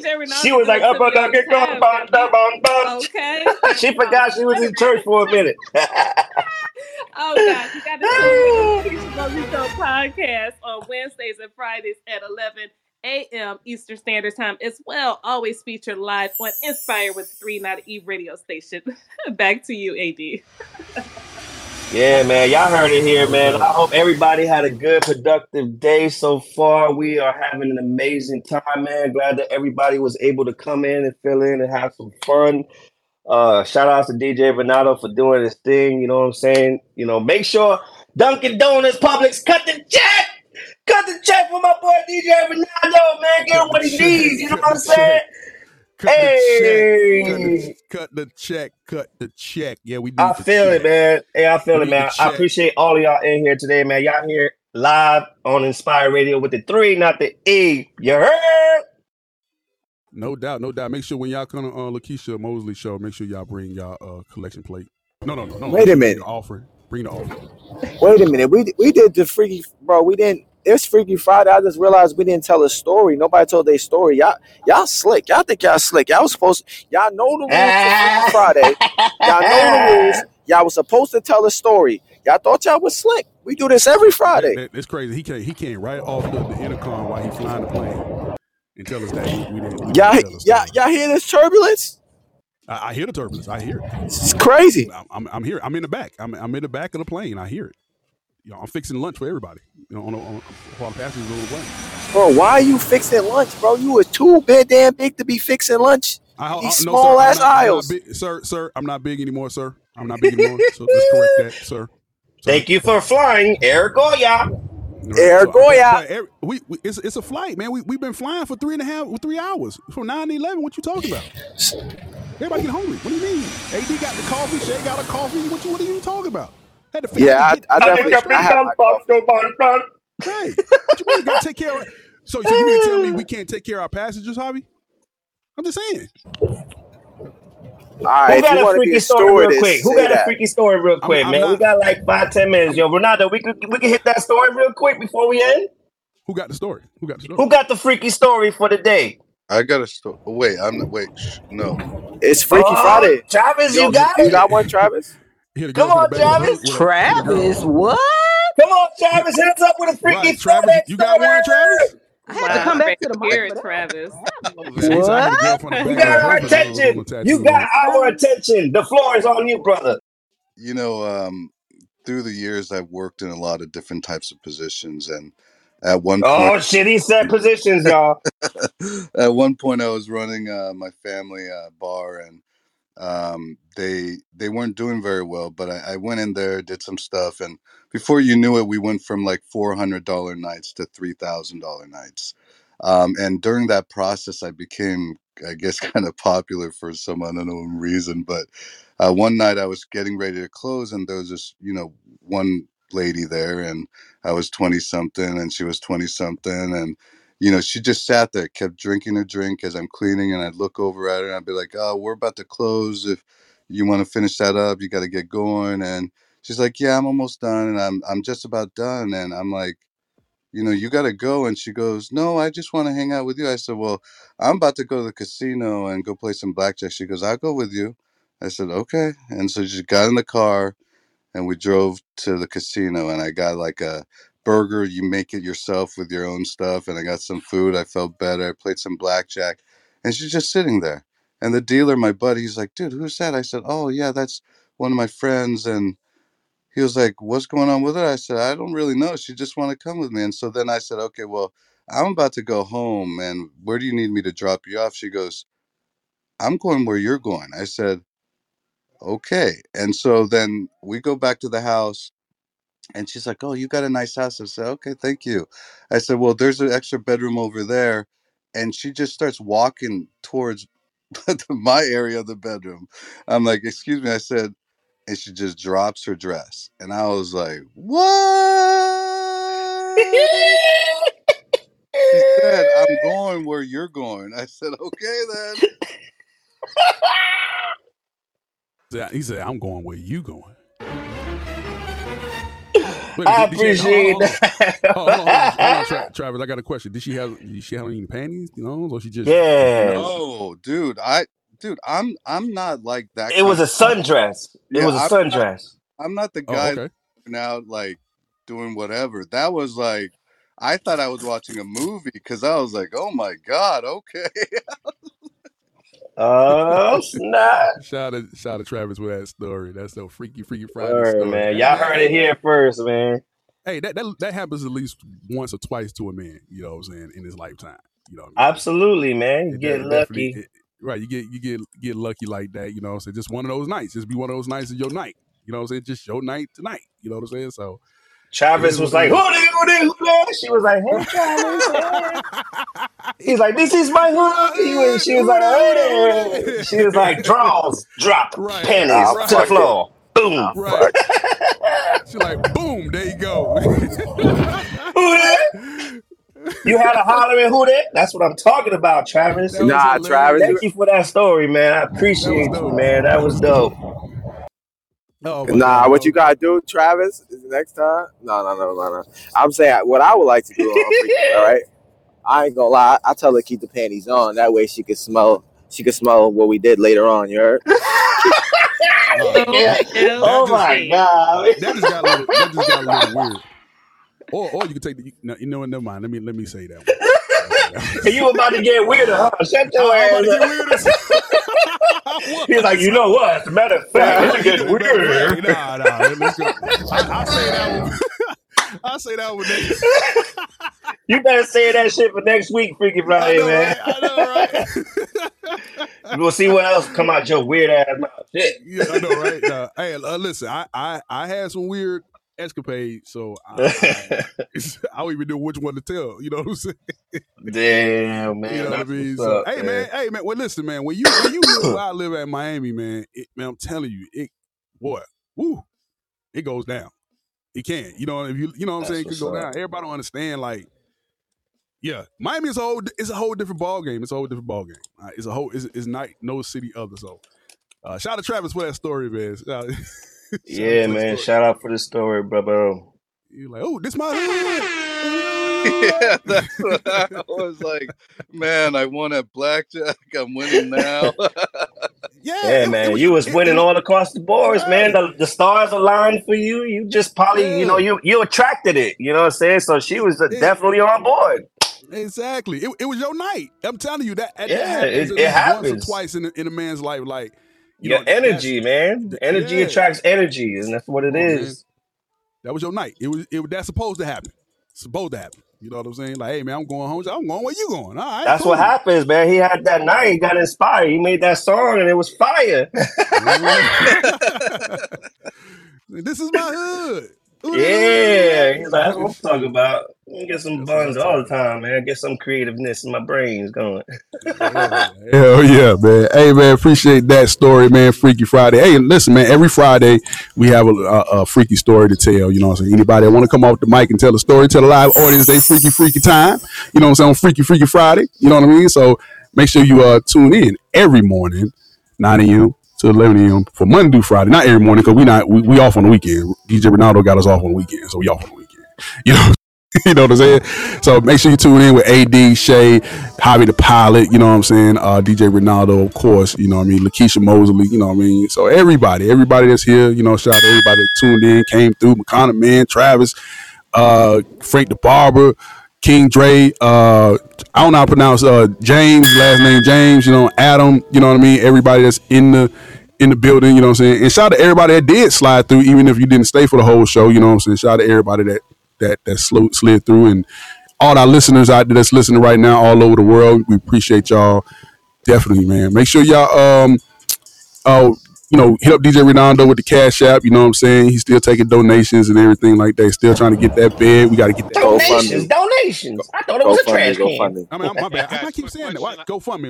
DJ Renaldo, she was like, up on the kick. Okay. She forgot she was in church for a minute. Oh God, you got to listen to the podcast on Wednesdays and Fridays at 11 a.m. Eastern Standard Time as well. Always featured live on Inspir with 3, not an E radio station. Back to you, AD. Yeah, man. Y'all heard it here, man. I hope everybody had a good, productive day so far. We are having an amazing time, man. Glad that everybody was able to come in and fill in and have some fun. Shout out to DJ Renaldo for doing his thing. You know what I'm saying? You know, make sure Dunkin' Donuts, Publix, cut the check! Cut the check for my boy DJ Renaldo, man. Get him what he needs. You know what I'm saying? Cut the check. Yeah, we do. I feel it, man. I appreciate all of y'all in here today, man. Y'all here live on Inspir3 Radio with the 3, not the E. You heard? No doubt. Make sure when y'all come on Lakeisha Mosley show, make sure y'all bring y'all collection plate. No. Wait a minute. Bring the offering. Wait a minute. We did the freaky, bro. We didn't. It's Freaky Friday. I just realized we didn't tell a story. Nobody told their story. Y'all slick. Y'all think y'all slick. Y'all was supposed to, y'all know the rules for Freaky Friday. Y'all know the rules. Y'all was supposed to tell a story. Y'all thought y'all was slick. We do this every Friday. It's crazy. He came right off the intercom while he flying the plane and tell us that we didn't. Y'all hear this turbulence? I hear the turbulence. I hear it. It's crazy. I'm here. I'm in the back. I'm in the back of the plane. I hear it. You know, I'm fixing lunch for everybody. You know, while I'm passing the little way. Bro, why are you fixing lunch, bro? You were too damn big to be fixing lunch. These small aisles. Sir, I'm not big anymore, sir. So just correct that, sir. Thank you for flying, Air Goya. It's a flight, man. We've been flying for 3 hours from 9 to 11. What you talking about? Everybody get hungry. What do you mean? AD got the coffee. Shay got a coffee. What are you talking about? I definitely. Hey, what you mean? You gotta take care of. So you mean tell me we can't take care of our passengers, Javi? I'm just saying. Who got a freaky story real quick, man? We got like 5-10 minutes, yo. Renaldo, we can hit that story real quick before we end. Who got the story? Who got the freaky story for the day? I got a story. Wait, no. It's Freaky Friday. Travis, yo, you got it. You got one, Travis. Come on, Travis. Travis, what? Come on, Travis. Hit us up with a freaky Travis. You got one, Travis? I had to come back to the mic, Travis. What? You got our attention. The floor is on you, brother. You know, through the years, I've worked in a lot of different types of positions, and at one point... Oh, shit, he said positions, y'all. At one point, I was running my family bar, and they weren't doing very well, but I went in there, did some stuff, and before you knew it, we went from like $400 nights to $3,000 nights. And during that process, I became, I guess, kind of popular for some unknown reason. But one night I was getting ready to close, and there was this, you know, one lady there, and I was 20-something, and she was 20-something, and you know, she just sat there, kept drinking her drink as I'm cleaning, and I'd look over at her and I'd be like, oh, we're about to close. If you want to finish that up, you got to get going. And she's like, yeah, I'm almost done. And I'm just about done. And I'm like, you know, you got to go. And she goes, no, I just want to hang out with you. I said, well, I'm about to go to the casino and go play some blackjack. She goes, I'll go with you. I said, okay. And so she got in the car and we drove to the casino, and I got like a burger, you make it yourself with your own stuff, and I got some food. I felt better. I played some blackjack, and she's just sitting there. And the dealer, my buddy, he's like, dude, who's that? I said, oh yeah, that's one of my friends. And he was like, what's going on with her? I said, I don't really know. She just want to come with me. And so then I said, okay, well, I'm about to go home, and where do you need me to drop you off? She goes, I'm going where you're going. I said, okay. And so then we go back to the house. And she's like, oh, you got a nice house. I said, okay, thank you. I said, well, there's an extra bedroom over there. And she just starts walking towards my area of the bedroom. I'm like, excuse me. I said, and she just drops her dress. And I was like, what? She said, I'm going where you're going. I said, okay, then. He said, I'm going where you going. I appreciate that. Hold on, Travis, I got a question. Did she have any panties? You know, or she just? Yeah. Oh, dude, I'm not like that. It was a sundress. I'm not the guy out like doing whatever. That was like, I thought I was watching a movie because I was like, oh my god, okay. Oh snap! Shout out to Travis with that story. That's the Freaky Friday story, man. Y'all heard it here first, man. Hey, that happens at least once or twice to a man. You know what I'm saying, in his lifetime. You know what I mean? Absolutely, man. You get lucky, right? You get lucky like that. You know what I'm saying? Just one of those nights. Just be one of those nights of your night. You know what I'm saying? Just your night tonight. You know what I'm saying? So Travis was like, who do? She was like, hey, Travis. He's like, this is my hood. She was like, hey. She was like, draws, drop, right, pennies, right, to the floor. Boom. Right. She's like, boom, there you go. Who that? You had a hollering who that? That's what I'm talking about, Travis. Nah, Travis. Thank you for that story, man. I appreciate you, man. That was dope. No, nah, what you gotta do, Travis, is next time. No. I'm saying what I would like to do. All right, I ain't gonna lie. I tell her to keep the panties on. That way she can smell. She can smell what we did later on. You heard? Oh my god! That just got a little weird. Or you can take the. No, you know what? Never mind. Let me say that one. You about to get weirder, huh? Shut your ass up. He's like, you know what? As a matter of fact, it's getting weird. Nah. I'll say that one. You better say that shit for next week, Freaky Friday, man. I know, right? We'll see what else come out your weird ass mouth. Shit. Yeah, I know, right? Hey, listen, I had some weird escapades, so I don't even know which one to tell. You know what I'm saying? Damn, man. You know what I mean? So, up, hey man. Well, listen, man. When you live where I live at Miami, man. I'm telling you, it goes down. It can. You know, if you know what I'm saying, it could go down. Everybody don't understand. Like, yeah, Miami is a whole different ball game. It's a whole different ball game. It's not no city other. So, shout out to Travis for that story, man. Yeah, man. Shout out for the story, bro. You're like, oh, this my hood. Yeah, that's what I was like. Man, I won at blackjack. I'm winning now. yeah, man. You was winning all across the boards, man. The stars aligned for you. You just probably, you attracted it. You know what I'm saying? So she was definitely on board. Exactly. It was your night. I'm telling you that. It happens once or twice in a man's life, like. Your energy, man. Energy attracts energy, and that's what it is. That was your night. That's supposed to happen. You know what I'm saying? Like, hey, man, I'm going home. I'm going where you going. All right. That's cool. What happens, man. He had that night. He got inspired. He made that song, and it was fire. This is my hood. Ooh, yeah. He's like, that's what I'm talking about. I get some buns all the time, man. Get some creativeness in my brains going. Hell yeah, man. Hey, man, appreciate that story, man. Freaky Friday. Hey, listen, man, every Friday we have a freaky story to tell. You know what I'm saying? Anybody that want to come off the mic and tell a story, tell a live audience they freaky time. You know what I'm saying? Freaky Friday. You know what I mean? So make sure you tune in every morning, 9 a.m. to 11 a.m. for Monday through Friday. Not every morning, because we off on the weekend. DJ Renaldo got us off on the weekend, so we off on the weekend. You know? You know what I'm saying? So make sure you tune in with AD, Shay, Javi the Pilot, you know what I'm saying? DJ Renaldo, of course, you know what I mean? Lakeisha Mosley, you know what I mean? So everybody that's here, you know, shout out to everybody that tuned in, came through, McConaman, Travis, Frank the Barber, King Dre, I don't know how to pronounce James, last name James, you know, Adam, you know what I mean? Everybody that's in the building, you know what I'm saying? And shout out to everybody that did slide through, even if you didn't stay for the whole show, you know what I'm saying? Shout out to everybody that slid through, and all our listeners out there that's listening right now all over the world, we appreciate y'all definitely, man. Make sure y'all hit up DJ Renaldo with the Cash App, you know what I'm saying? He's still taking donations and everything like that. Still trying to get that bed. We got to get that donations. I thought it was a trash can. I mean, my bad. I keep saying that. Why? Go fund me.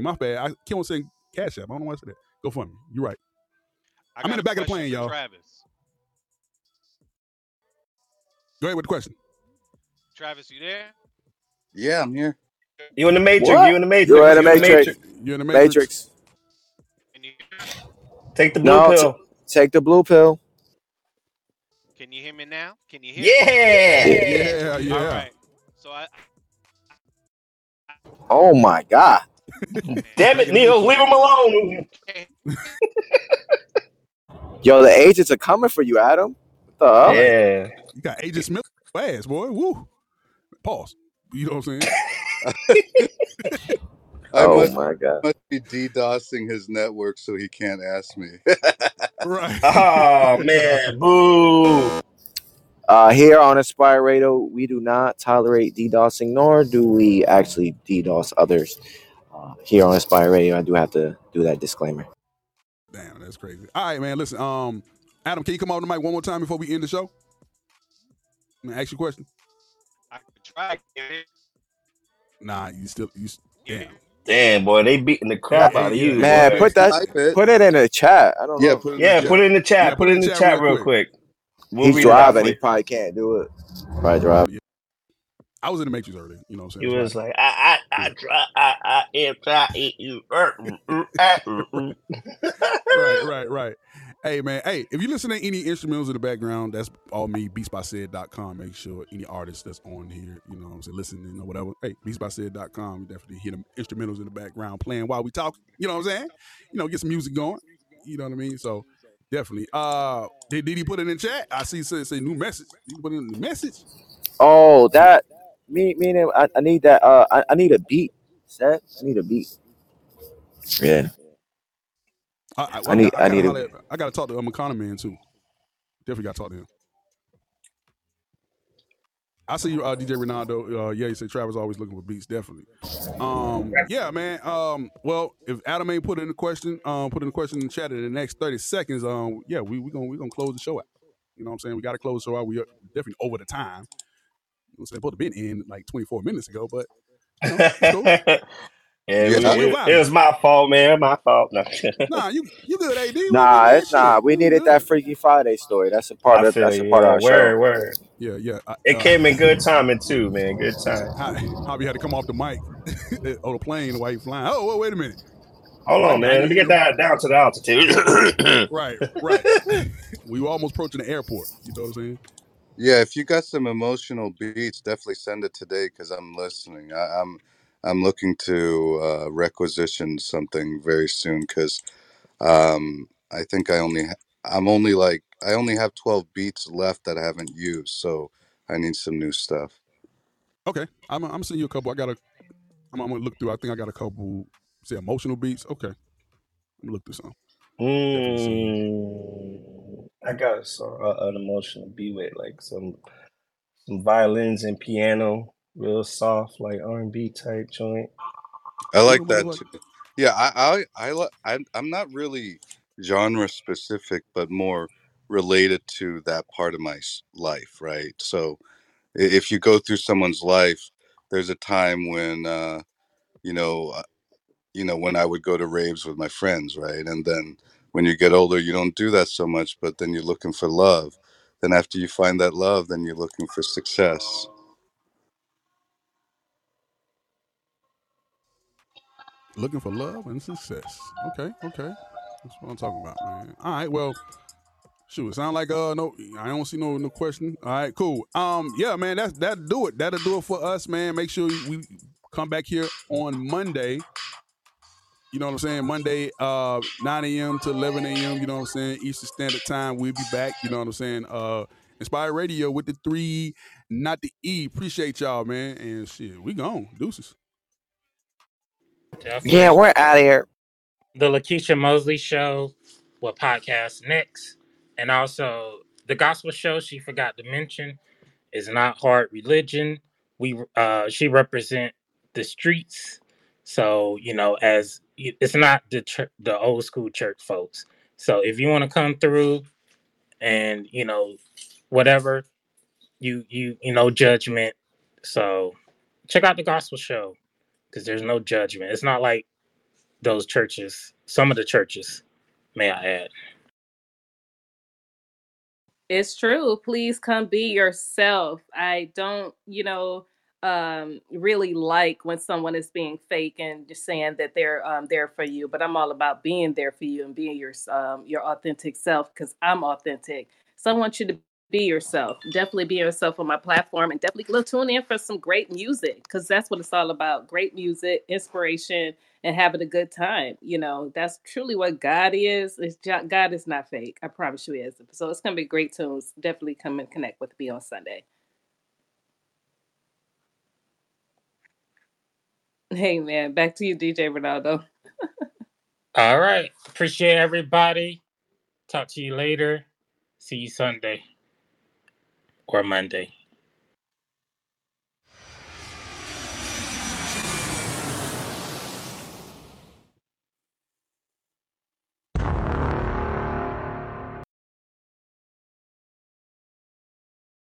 My bad. I keep on saying Cash App. I don't know why I said that. Go fund me. You're right. I'm in the back of the plane, y'all. Travis. Go ahead with the question. Travis, you there? Yeah, I'm here. You in the Matrix. You're in the Matrix. Take the blue pill. Take the blue pill. Can you hear me now? Yeah. All right. So oh, my God. Damn it, Neil. Leave him alone. Yo, the agents are coming for you, Adam. What the hell? Yeah. You got Agent Smith fast, boy. Woo. Pause. You know what I'm saying? My God. Must be DDoSing his network so he can't ask me. Right. Oh, man. Boo. Here on Inspir3 Radio, we do not tolerate DDoSing, nor do we actually DDoS others. Here on Inspir3 Radio, I do have to do that disclaimer. Damn, that's crazy. All right, man. Listen, Adam, can you come on the mic one more time before we end the show? Can I ask you a question? I could try. Nah, you still you. Damn. Damn, boy, they beating the crap out of you. Man, boy. Put that, put it in the chat. I don't know. Put it in the chat. Put it in the chat real quick. He's driving. He probably can't do it. Probably driving. I was in the Matrix earlier. You know what I'm saying? It was like, I try, eat you. Right. Hey, man. Hey, if you listen to any instrumentals in the background, that's all me, beatsbysid.com. Make sure any artist that's on here, you know what I'm saying, listening or whatever, hey, beatsbysid.com. Definitely hear them instrumentals in the background playing while we talk. You know what I'm saying? You know, get some music going. You know what I mean? So, definitely. Did he put it in chat? I see say new message. Did he put in the message? Oh, that. Meaning I need that. I need a beat, Seth. I need a beat. Yeah. I gotta talk to McConaman too. Definitely gotta talk to him. I see you, DJ Renaldo. Yeah, you say Travis always looking for beats. Definitely. Yeah, man. Well, if Adam ain't put in a question, in the chat in the next 30 seconds. Yeah, we gonna close the show out. You know what I'm saying? We gotta close the show out. We are definitely over the time. You know what I'm saying? Supposed to have been in like 24 minutes ago, but you know, it's cool. It was my fault, man. My fault. No. Nah, you good, AD. Nah, it's not. We needed that Freaky Friday story. That's a part of our show. Word. Yeah. It came in good timing too, man. Good time. Javi had to come off the mic on the plane while he flying. Oh, well, wait a minute. Hold on, man. Let me get that down to the altitude. Right. We were almost approaching the airport. You know what I'm saying? Yeah. If you got some emotional beats, definitely send it today because I'm listening. I'm looking to requisition something very soon because I think I only have 12 beats left that I haven't used, so I need some new stuff. Okay, I'm sending you a couple. I'm gonna look through. I think I got a couple. Say emotional beats. Okay, let me look through some. I got an emotional beat with like some violins and piano. Real soft, like R&B type joint. I like that too. Yeah, I'm not really genre specific, but more related to that part of my life, right? So, if you go through someone's life, there's a time when, when I would go to raves with my friends, right? And then when you get older, you don't do that so much, but then you're looking for love. Then after you find that love, then you're looking for success. Looking for love and success. Okay. That's what I'm talking about, man. All right, well, shoot, it sound like no, I don't see no question. All right, cool. Yeah, man, that'll do it. That'll do it for us, man. Make sure we come back here on Monday. You know what I'm saying? Monday, 9 a.m. to 11 a.m. You know what I'm saying? Eastern Standard Time. We'll be back. You know what I'm saying? Inspir3 Radio with the 3, not the E. Appreciate y'all, man. And shit, we gone. Deuces. Definitely. Yeah, we're out of here. The Lakeisha Mosley Show will podcast next. And also, the gospel show she forgot to mention is not hard religion. She represent the streets. So, as it's not the old school church folks. So if you want to come through and, whatever, you judgment. So check out the gospel show. Because there's no judgment. It's not like those churches. Some of the churches, may I add. It's true. Please come be yourself. I don't, really like when someone is being fake and just saying that they're there for you. But I'm all about being there for you and being your authentic self because I'm authentic. So I want you to be yourself. Definitely be yourself on my platform and definitely tune in for some great music because that's what it's all about. Great music, inspiration, and having a good time. That's truly what God is. God is not fake. I promise you he isn't. So it's going to be great tunes. Definitely come and connect with me on Sunday. Hey, man. Back to you, DJ Renaldo. All right. Appreciate everybody. Talk to you later. See you Sunday. Or Monday.